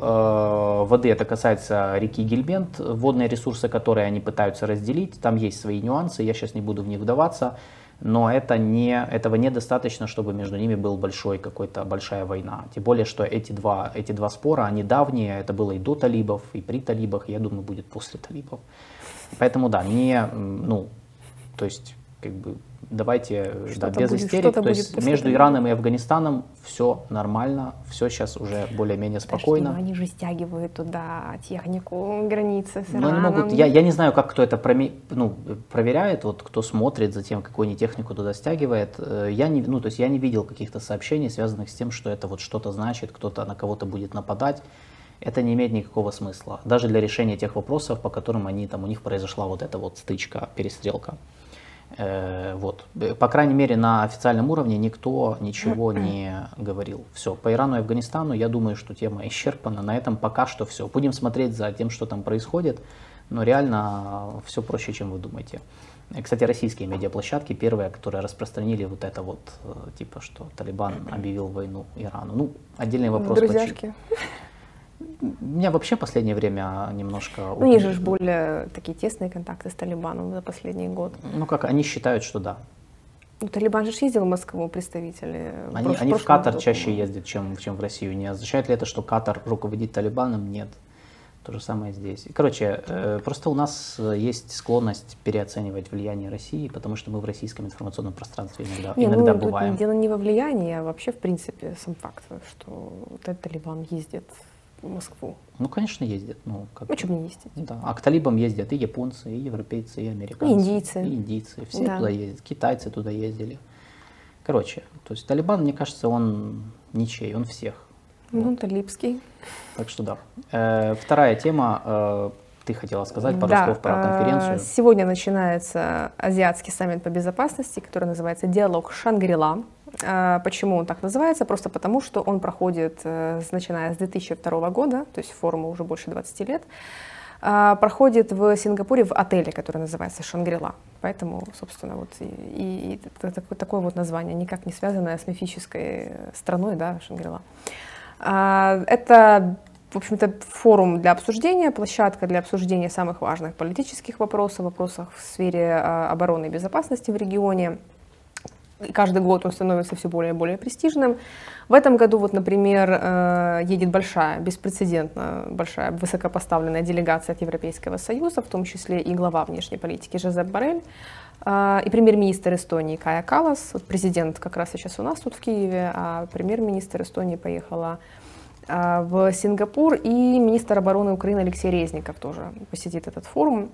воды это касается реки Гельмент, водные ресурсы, которые они пытаются разделить, там есть свои нюансы, я сейчас не буду в них вдаваться. Но этого недостаточно, чтобы между ними была большая война. Тем более, что эти два спора, они давние, это было и до талибов, и при талибах, я думаю, будет после талибов. Поэтому да, то есть, как бы, давайте без истерик. То есть между Ираном и Афганистаном все нормально, все сейчас уже более-менее спокойно. Подожди, они же стягивают туда технику границы с Ираном. Я не знаю, как кто это проверяет, вот кто смотрит за тем, какую они технику туда стягивает. Я не видел каких-то сообщений, связанных с тем, что это вот что-то значит, кто-то на кого-то будет нападать. Это не имеет никакого смысла, даже для решения тех вопросов, по которым у них произошла вот эта вот стычка, перестрелка. Вот. По крайней мере, на официальном уровне никто ничего не говорил. Все, по Ирану и Афганистану, я думаю, что тема исчерпана. На этом пока что все. Будем смотреть за тем, что там происходит, но реально все проще, чем вы думаете. Кстати, российские медиаплощадки первые, которые распространили вот это вот, типа, что Талибан объявил войну Ирану. Ну, отдельный вопрос. Друзьяшки. меня вообще в последнее время немножко... У них же более такие тесные контакты с Талибаном за последний год. Ну как, они считают, что да. Ну, Талибан же ездил в Москву, представители. Они в Катар году чаще ездят, чем в Россию. Не означает ли это, что Катар руководит Талибаном? Нет. То же самое здесь. Короче, просто у нас есть склонность переоценивать влияние России, потому что мы в российском информационном пространстве иногда бываем. Дело не во влиянии, а вообще, в принципе, сам факт, что этот Талибан ездит в Москву. Ну, конечно, ездят. Ну, как... ну что мне ездить? Да. А к талибам ездят и японцы, и европейцы, и американцы. И индийцы. Все да. Туда ездят. Китайцы туда ездили. Короче, то есть Талибан, мне кажется, он ничей, он всех. Ну, вот. Талибский. Так что да. Вторая тема. Ты хотела сказать пару слов про конференцию. Сегодня начинается азиатский саммит по безопасности, который называется «Диалог Шангри-Ла». Почему он так называется? Просто потому, что он проходит, начиная с 2002 года, то есть форуму уже больше 20 лет, проходит в Сингапуре в отеле, который называется «Шангри-Ла». Поэтому, собственно, вот и такое вот название, никак не связанное с мифической страной, да, «Шангри-Ла». Это, в общем-то, форум для обсуждения, площадка для обсуждения самых важных политических вопросов, вопросов в сфере обороны и безопасности в регионе. И каждый год он становится все более и более престижным. В этом году, вот, например, едет большая, беспрецедентно большая, высокопоставленная делегация от Европейского Союза, в том числе и глава внешней политики Жозеп Боррель, и премьер-министр Эстонии Кая Калас. Вот президент как раз сейчас у нас тут в Киеве, а премьер-министр Эстонии поехала в Сингапур. И министр обороны Украины Алексей Резников тоже посетит этот форум.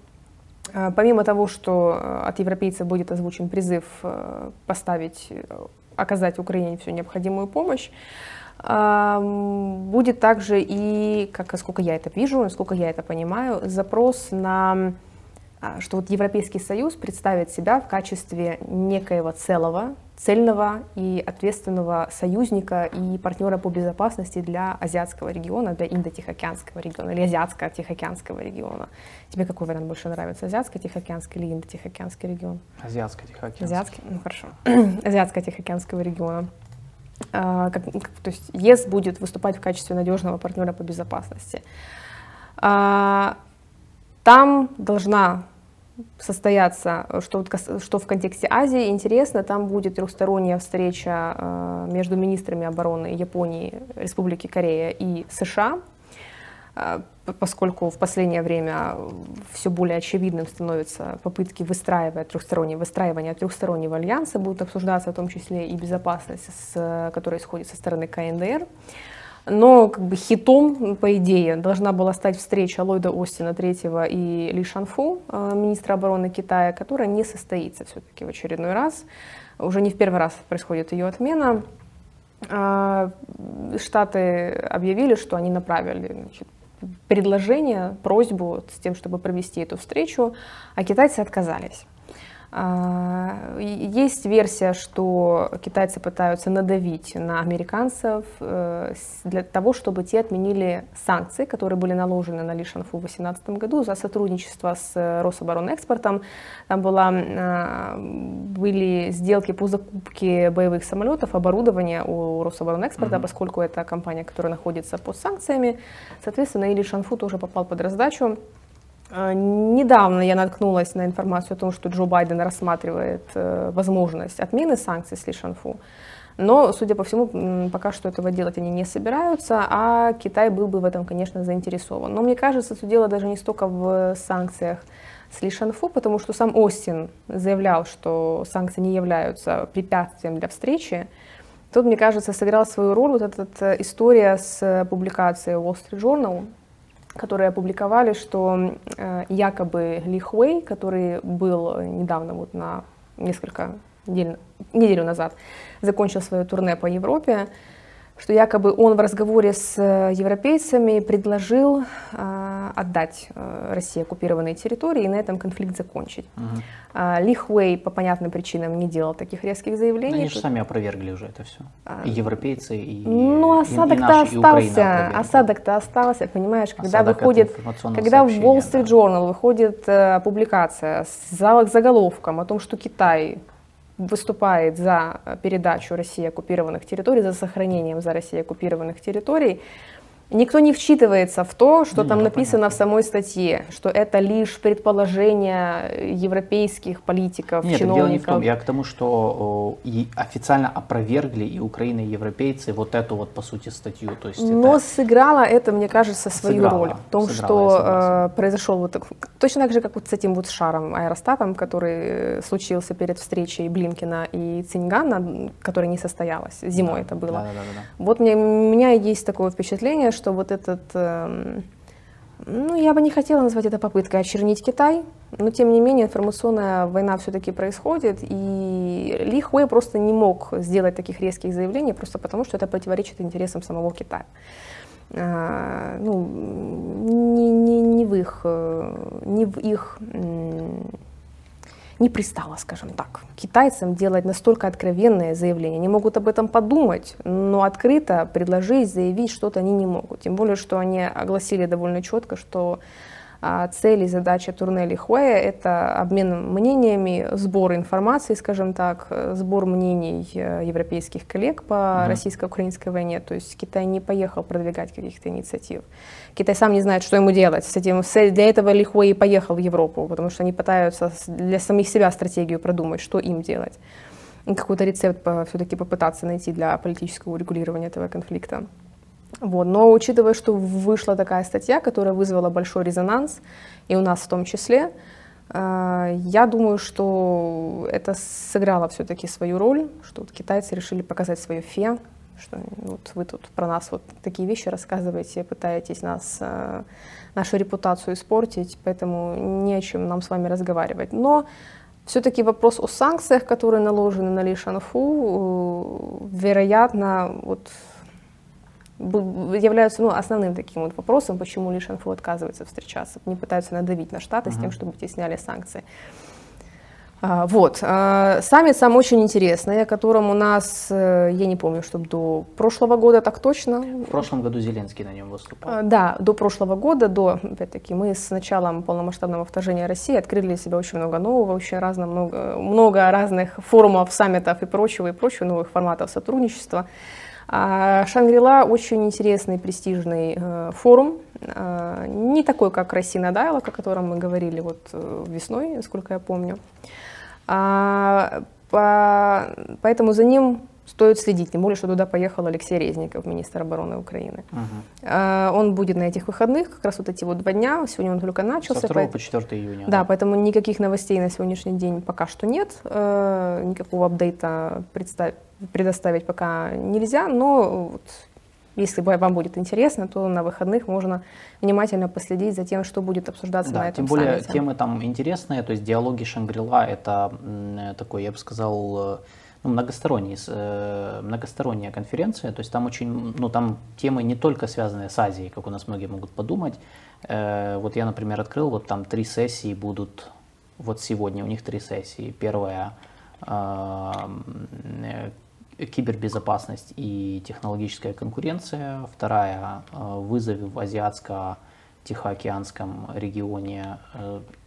Помимо того, что от европейцев будет озвучен призыв оказать Украине всю необходимую помощь, будет также и, насколько я это вижу, насколько я это понимаю, запрос на... что вот Европейский Союз представит себя в качестве некоего целого, цельного и ответственного союзника и партнера по безопасности для азиатского региона, для индо-тихоокеанского региона или азиатско-тихоокеанского региона. Тебе какой вариант больше нравится, азиатско-тихоокеанский или индо-тихоокеанский регион? Азиатско-тихоокеанский. Азиатский, ну хорошо. Азиатско-тихоокеанского региона. То есть ЕС будет выступать в качестве надежного партнера по безопасности. Там должна состояться, что в контексте Азии интересно, там будет трехсторонняя встреча между министрами обороны Японии, Республики Корея и США, поскольку в последнее время все более очевидным становятся попытки выстраивания трехстороннего альянса, будут обсуждаться в том числе и безопасность, которая исходит со стороны КНДР. Но как бы хитом, по идее, должна была стать встреча Ллойда Остина III и Ли Шанфу, министра обороны Китая, которая не состоится все-таки в очередной раз. Уже не в первый раз происходит ее отмена. Штаты объявили, что они направили предложение, просьбу с тем, чтобы провести эту встречу, а китайцы отказались. Есть версия, что китайцы пытаются надавить на американцев для того, чтобы те отменили санкции, которые были наложены на Ли Шанфу в 2018 году за сотрудничество с Рособоронэкспортом. Там были сделки по закупке боевых самолетов, оборудования у Рособоронэкспорта, поскольку это компания, которая находится под санкциями. Соответственно, и Ли Шанфу тоже попал под раздачу. Недавно я наткнулась на информацию о том, что Джо Байден рассматривает возможность отмены санкций с Ли Шанфу, но, судя по всему, пока что этого делать они не собираются, а Китай был бы в этом, конечно, заинтересован. Но мне кажется, что дело даже не столько в санкциях с Ли Шанфу, потому что сам Остин заявлял, что санкции не являются препятствием для встречи. Тут, мне кажется, сыграла свою роль вот эта история с публикацией Wall Street Journal, которые опубликовали, что якобы Ли Хуэй, который был недавно, вот на несколько недель назад, закончил свое турне по Европе, что якобы он в разговоре с европейцами предложил отдать России оккупированные территории и на этом конфликт закончить. Ли Хуэй по понятным причинам не делал таких резких заявлений. Они же сами опровергли уже это все. И европейцы, и наши, и Украина. Осадок-то остался, понимаешь, когда в Wall Street Journal выходит публикация с заголовком о том, что Китай выступает за передачу России оккупированных территорий, за сохранением за Россией оккупированных территорий, Никто не вчитывается в то, что там написано в самой статье, что это лишь предположение европейских политиков, чиновников. Нет, дело не в том. Я к тому, что и официально опровергли и Украина, и европейцы вот эту вот, по сути, статью. То есть но это... сыграло это, мне кажется, свою роль. В том, что произошел вот... Точно так же, как вот с этим вот шаром, аэростатом, который случился перед встречей Блинкина и Циньгана, которая не состоялась, зимой это было. Вот у меня есть такое впечатление, что вот этот, ну, я бы не хотела назвать это попыткой очернить Китай, но тем не менее информационная война все-таки происходит, и Ли Хуэй просто не мог сделать таких резких заявлений, просто потому что это противоречит интересам самого Китая. Ну, не пристало, скажем так, китайцам делать настолько откровенные заявления. Они могут об этом подумать, но открыто предложить, заявить что-то они не могут. Тем более, что они огласили довольно четко, что цель и задача турне Ли Хуэя — это обмен мнениями, сбор информации, скажем так, сбор мнений европейских коллег по российско-украинской войне. То есть Китай не поехал продвигать каких-то инициатив. Китай сам не знает, что ему делать с этим. Для этого Ли Хуэй и поехал в Европу, потому что они пытаются для самих себя стратегию продумать, что им делать. Какой-то рецепт все-таки попытаться найти для политического урегулирования этого конфликта. Вот. Но учитывая, что вышла такая статья, которая вызвала большой резонанс, и у нас в том числе, я думаю, что это сыграло все-таки свою роль, что вот китайцы решили показать свое фе, что вот вы тут про нас вот такие вещи рассказываете, пытаетесь нас, нашу репутацию испортить, поэтому не о чем нам с вами разговаривать. Но все-таки вопрос о санкциях, которые наложены на Ли Шанфу, вероятно, вот... являются, ну, основным таким вот вопросом, почему Ли Шанфу отказывается встречаться, не пытаются надавить на Штаты с тем, чтобы те сняли санкции. Вот. Саммит сам очень интересный, о котором у нас, я не помню, чтобы до прошлого года так точно. В прошлом году Зеленский на нем выступал. Да, до прошлого года, до, опять-таки, мы с началом полномасштабного вторжения России открыли для себя очень много нового, очень разно, много разных форумов, саммитов и прочего, новых форматов сотрудничества. Шангри-Ла очень интересный, престижный форум, не такой, как Россия Дайлог, о котором мы говорили вот весной, насколько я помню. Поэтому за ним стоит следить, тем более, что туда поехал Алексей Резников, министр обороны Украины. Он будет на этих выходных, как раз вот эти вот 2 дня, сегодня он только начался. Со 2 по 4 июня. Да, поэтому никаких новостей на сегодняшний день пока что нет, никакого апдейта предоставить пока нельзя, но вот, если вам будет интересно, то на выходных можно внимательно последить за тем, что будет обсуждаться на этом саммите. Тем более темы там интересные, то есть диалоги Шангри-Ла — это такой, я бы сказал, ну, многосторонняя конференция, то есть там очень, ну, там темы не только связанные с Азией, как у нас многие могут подумать. Вот я, например, открыл, вот там 3 сессии будут, вот сегодня у них 3 сессии. Первая — кибербезопасность и технологическая конкуренция, вторая — вызовы в азиатско-тихоокеанском регионе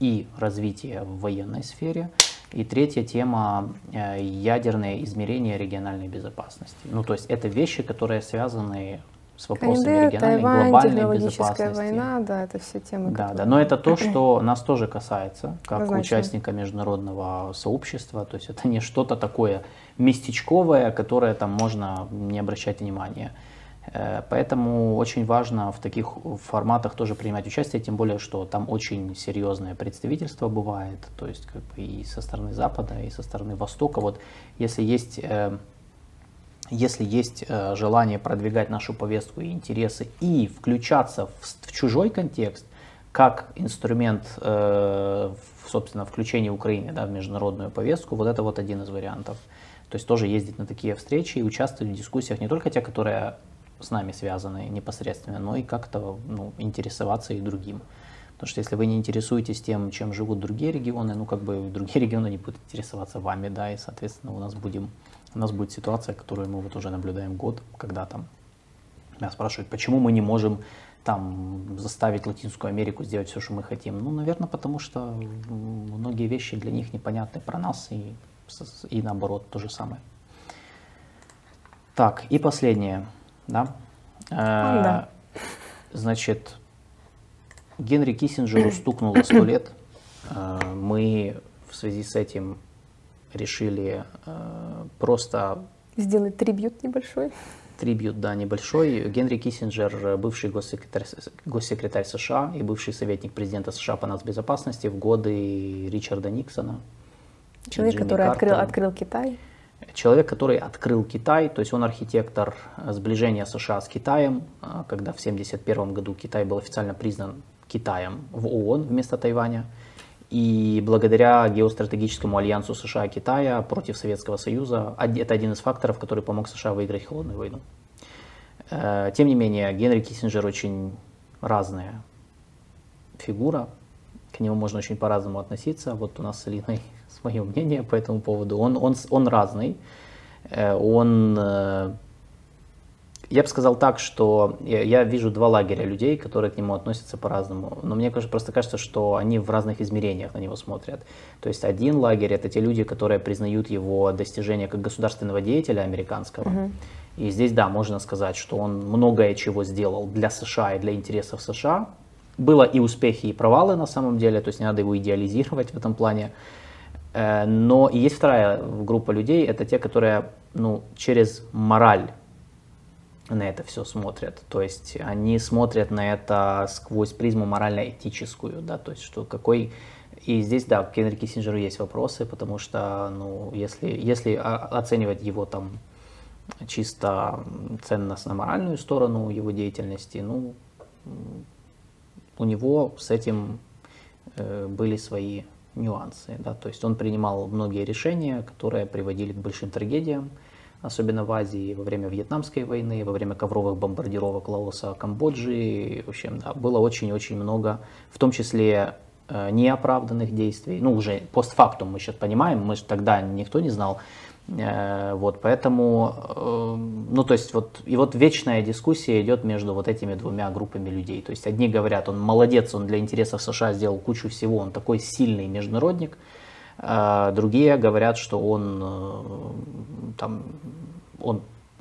и развитие в военной сфере, и третья тема — ядерное измерение региональной безопасности. Ну, то есть это вещи, которые связаны с вопросами региональной, глобальной безопасности. Война, да, это все темы. Да, да, но это то, что нас тоже касается, как участника международного сообщества. То есть это не что-то такое местечковое, которое там можно не обращать внимания. Поэтому очень важно в таких форматах тоже принимать участие, тем более, что там очень серьезное представительство бывает, то есть как бы и со стороны Запада, и со стороны Востока. Вот если есть желание продвигать нашу повестку и интересы и включаться в чужой контекст, как инструмент, собственно, включения Украины, да, в международную повестку, вот это вот один из вариантов. То есть тоже ездить на такие встречи и участвовать в дискуссиях, не только те, которые с нами связаны непосредственно, но и как-то, ну, интересоваться и другим. Потому что если вы не интересуетесь тем, чем живут другие регионы, ну, как бы другие регионы не будут интересоваться вами, да, и, соответственно, у нас будет ситуация, которую мы вот уже наблюдаем год, когда там меня спрашивают, почему мы не можем там заставить Латинскую Америку сделать все, что мы хотим. Ну, наверное, потому что многие вещи для них непонятны про нас, и наоборот, то же самое. Так, и последнее, да? Значит, Генри Киссинджеру стукнуло 100 лет. Мы в связи с этим решили просто... сделать трибьют небольшой. Трибьют, да, небольшой. Генри Киссинджер, бывший госсекретарь США и бывший советник президента США по нацбезопасности в годы Ричарда Никсона. Человек, который открыл Китай. Человек, который открыл Китай, то есть он архитектор сближения США с Китаем, когда в 1971 году Китай был официально признан Китаем в ООН вместо Тайваня. И благодаря геостратегическому альянсу США и Китая против Советского Союза, это один из факторов, который помог США выиграть холодную войну. Тем не менее, Генри Киссинджер очень разная фигура, к нему можно очень по-разному относиться. Вот у нас с Алиной свое мнение по этому поводу. Он разный. Я бы сказал так, что я вижу два лагеря людей, которые к нему относятся по-разному. Но мне просто кажется, что они в разных измерениях на него смотрят. То есть один лагерь — это те люди, которые признают его достижения как государственного деятеля американского. Угу. И здесь, да, можно сказать, что он многое чего сделал для США и для интересов США. Было и успехи, и провалы на самом деле, то есть не надо его идеализировать в этом плане. Но и есть вторая группа людей, это те, которые, ну, через мораль на это все смотрят. То есть они смотрят на это сквозь призму морально-этическую, да, то есть что какой... И здесь, да, к Генри Киссинджеру есть вопросы, потому что, ну, если оценивать его там чисто ценностно-моральную сторону его деятельности, ну, у него с этим были свои нюансы, да, то есть он принимал многие решения, которые приводили к большим трагедиям, особенно в Азии, во время Вьетнамской войны, во время ковровых бомбардировок Лаоса, Камбоджи, в общем, да, было очень-очень много, в том числе неоправданных действий, ну, уже постфактум мы сейчас понимаем, мы же тогда никто не знал, вот, поэтому, ну, то есть, вот, и вот вечная дискуссия идет между вот этими двумя группами людей, то есть, одни говорят, он молодец, он для интересов США сделал кучу всего, он такой сильный международник, другие говорят, что он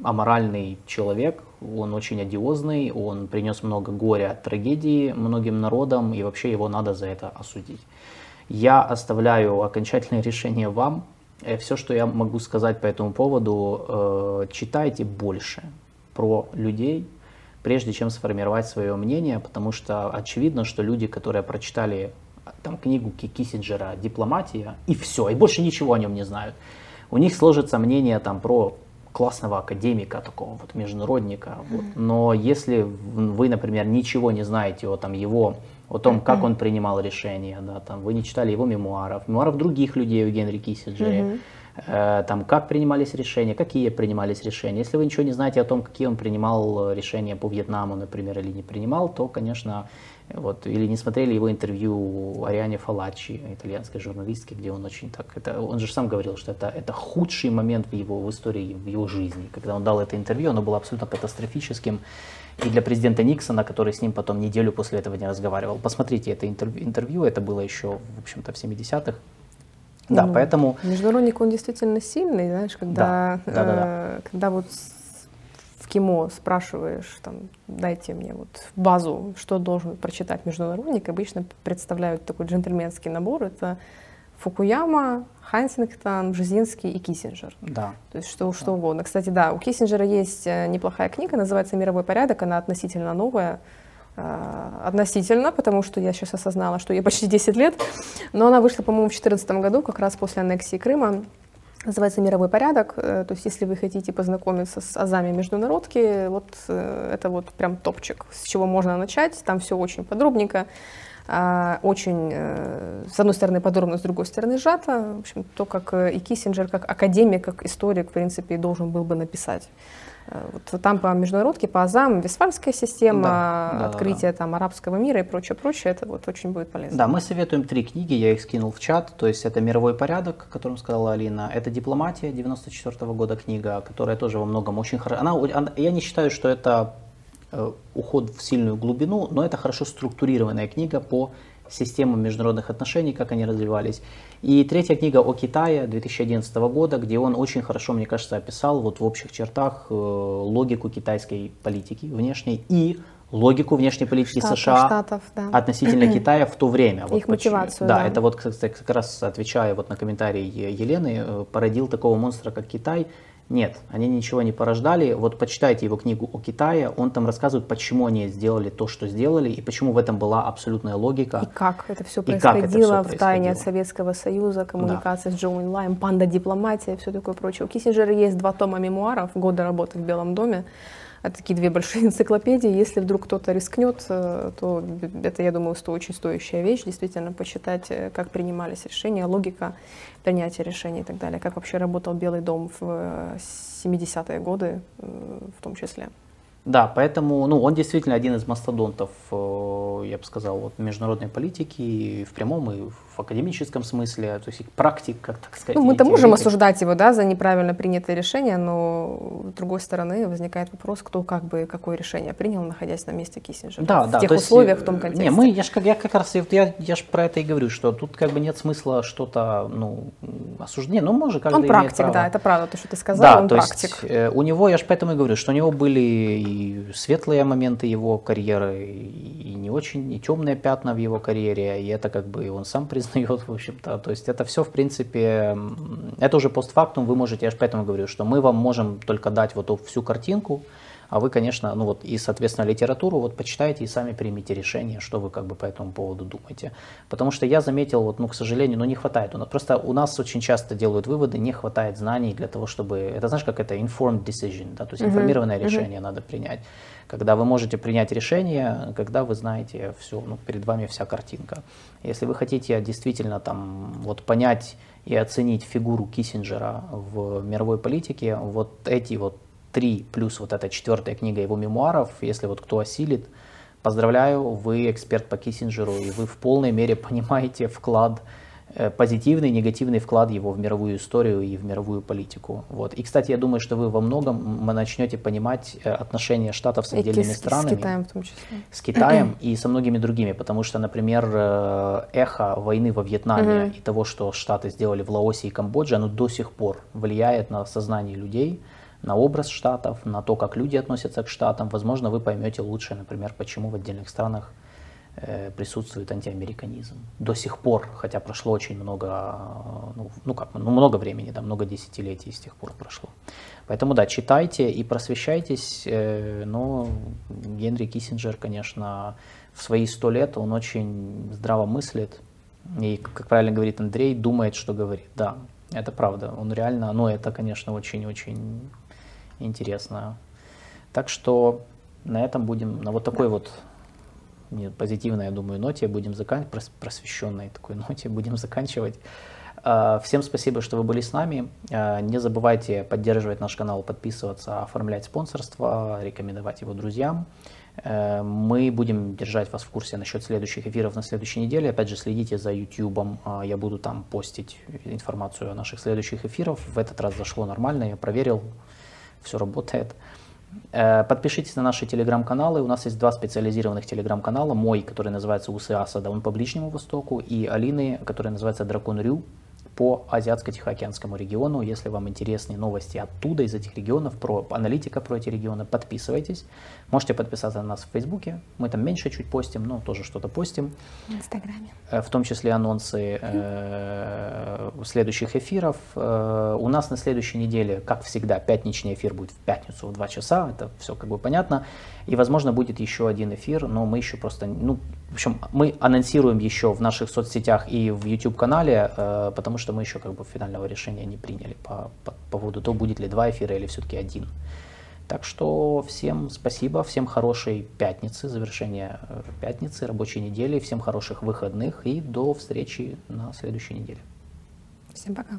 аморальный человек, он очень одиозный, он принес много горя, трагедии многим народам, и вообще его надо за это осудить. Я оставляю окончательное решение вам. Все, что я могу сказать по этому поводу, читайте больше про людей, прежде чем сформировать свое мнение, потому что очевидно, что люди, которые прочитали там книгу Киссинджера «Дипломатия», и все, и больше ничего о нем не знают. У них сложится мнение там про классного академика, такого вот международника. Вот. Но если вы, например, ничего не знаете о том, как он принимал решения, да, там, вы не читали его мемуаров других людей о Генри Киссинджере, там, как принимались решения, какие принимались решения. Если вы ничего не знаете о том, какие он принимал решения по Вьетнаму, например, или не принимал, то, конечно, вот, или не смотрели его интервью Ариане Фалачи, итальянской журналистке, где он очень так... он же сам говорил, что это худший момент в истории, в его жизни. Когда он дал это интервью, оно было абсолютно катастрофическим. И для президента Никсона, который с ним потом неделю после этого не разговаривал. Посмотрите это интервью, это было еще, в общем-то, в 70-х. Да, ну, поэтому... Международник, он действительно сильный, знаешь, когда, да, когда вот в КИМО спрашиваешь, там, дайте мне вот базу, что должен прочитать международник, обычно представляют такой джентльменский набор, это Фукуяма, Хантингтон, Бжезинский и Киссинджер. Да. То есть что угодно. Кстати, да, у Киссинджера есть неплохая книга, называется «Мировой порядок», она относительно новая. Относительно, потому что я сейчас осознала, что ей почти 10 лет, но она вышла, по-моему, в 2014 году, как раз после аннексии Крыма, называется «Мировой порядок», то есть если вы хотите познакомиться с азами международки, вот это вот прям топчик, с чего можно начать, там все очень подробненько, очень, с одной стороны, подробно, с другой стороны, сжато, в общем, то, как и Киссинджер, как академик, как историк, в принципе, должен был бы написать. Вот там по международке, по азам, Вестфальская система, да, открытие там арабского мира и прочее, это вот очень будет полезно. Да, мы советуем 3 книги, я их скинул в чат, то есть это «Мировой порядок», о котором сказала Алина, это «Дипломатия» 1994-го года книга, которая тоже во многом очень хорошо, я не считаю, что это уход в сильную глубину, но это хорошо структурированная книга по системам международных отношений, как они развивались. И 3-я книга о Китае 2011 года, где он очень хорошо, мне кажется, описал вот в общих чертах логику китайской политики внешней и логику внешней политики США да. относительно Китая в то время. Вот их мотивацию. Да, да, это вот как раз, отвечая вот на комментарий Елены, породил такого монстра, как Китай. Нет, они ничего не порождали. Вот почитайте его книгу о Китае, он там рассказывает, почему они сделали то, что сделали, и почему в этом была абсолютная логика. И как это все происходило в тайне от Советского Союза, коммуникация да. с Джоу Инлаем, панда-дипломатия и все такое прочее. У Киссинджера есть 2 тома мемуаров «Годы работы в Белом доме». Это такие 2 большие энциклопедии. Если вдруг кто-то рискнет, то это, я думаю, очень стоящая вещь. Действительно, почитать, как принимались решения, логика принятия решений и так далее. Как вообще работал Белый дом в 70-е годы в том числе. Да, поэтому ну, он действительно один из мастодонтов, я бы сказал, вот, международной политики и в прямом, и в академическом смысле, то есть практик, как так сказать. Ну, мы-то можем осуждать его да, за неправильно принятое решение, но с другой стороны возникает вопрос, кто как бы какое решение принял, находясь на месте Киссинджера. Да, да, в тех условиях, в том контексте. Не, мы, я же про это и говорю, что тут как бы нет смысла что-то ну, осуждение, ну, может, каждый имеет право. Он практик, да, это правда, то, что ты сказал, да, он то практик. Есть, у него, я же поэтому и говорю, что у него были и светлые моменты его карьеры, и не очень, и темные пятна в его карьере, и это как бы он сам признает, в общем-то. То есть это все, в принципе, это уже постфактум, вы можете, я же поэтому говорю, что мы вам можем только дать вот всю картинку, а вы, конечно, ну вот и, соответственно, литературу вот почитайте и сами примите решение, что вы как бы по этому поводу думаете. Потому что я заметил, вот, ну, к сожалению, ну, не хватает. Просто у нас очень часто делают выводы, не хватает знаний для того, чтобы... Это, знаешь, как это informed decision, да, то есть информированное решение надо принять. Когда вы можете принять решение, когда вы знаете все, ну, перед вами вся картинка. Если вы хотите действительно там вот понять и оценить фигуру Киссинджера в мировой политике, вот эти вот 3 плюс вот эта 4-я книга его мемуаров, если вот кто осилит, поздравляю, вы эксперт по Киссинджеру, и вы в полной мере понимаете вклад, позитивный, негативный вклад его в мировую историю и в мировую политику. Вот. И, кстати, я думаю, что вы во многом начнете понимать отношения Штатов с отдельными странами. С Китаем в том числе. С Китаем и со многими другими, потому что, например, эхо войны во Вьетнаме и того, что Штаты сделали в Лаосе и Камбодже, оно до сих пор влияет на сознание людей, на образ Штатов, на то, как люди относятся к Штатам. Возможно, вы поймете лучше, например, почему в отдельных странах присутствует антиамериканизм. До сих пор, хотя прошло очень много, много времени, да, много десятилетий с тех пор прошло. Поэтому, да, читайте и просвещайтесь, но Генри Киссинджер, конечно, в свои 100 лет он очень здраво мыслит и, как правильно говорит Андрей, думает, что говорит. Да, это правда, он реально, ну, это, конечно, очень-очень... интересно. Так что на этом будем, на вот такой вот позитивной, я думаю, ноте будем заканчивать, просвещенной такой ноте будем заканчивать. Всем спасибо, что вы были с нами. Не забывайте поддерживать наш канал, подписываться, оформлять спонсорство, рекомендовать его друзьям. Мы будем держать вас в курсе насчет следующих эфиров на следующей неделе. Опять же, следите за YouTube, я буду там постить информацию о наших следующих эфирах. В этот раз зашло нормально, я проверил. Все работает. Подпишитесь на наши телеграм-каналы. У нас есть 2 специализированных телеграм-канала. Мой, который называется «Усы Асада», он по Ближнему Востоку. И Алины, который называется «Дракон Рю» по Азиатско-Тихоокеанскому региону. Если вам интересны новости оттуда, из этих регионов, про аналитика про эти регионы, подписывайтесь. Можете подписаться на нас в Фейсбуке. Мы там меньше чуть постим, но тоже что-то постим. В Инстаграме. В том числе анонсы следующих эфиров. У нас на следующей неделе, как всегда, пятничный эфир будет в пятницу в 2 часа. Это все как бы понятно. И, возможно, будет еще один эфир, но мы еще просто... Ну, в общем, мы анонсируем еще в наших соцсетях и в YouTube-канале, потому что мы еще как бы финального решения не приняли по поводу того, будет ли 2 эфира или все-таки 1. Так что всем спасибо, всем хорошей пятницы, завершения пятницы, рабочей недели, всем хороших выходных и до встречи на следующей неделе. Всем пока.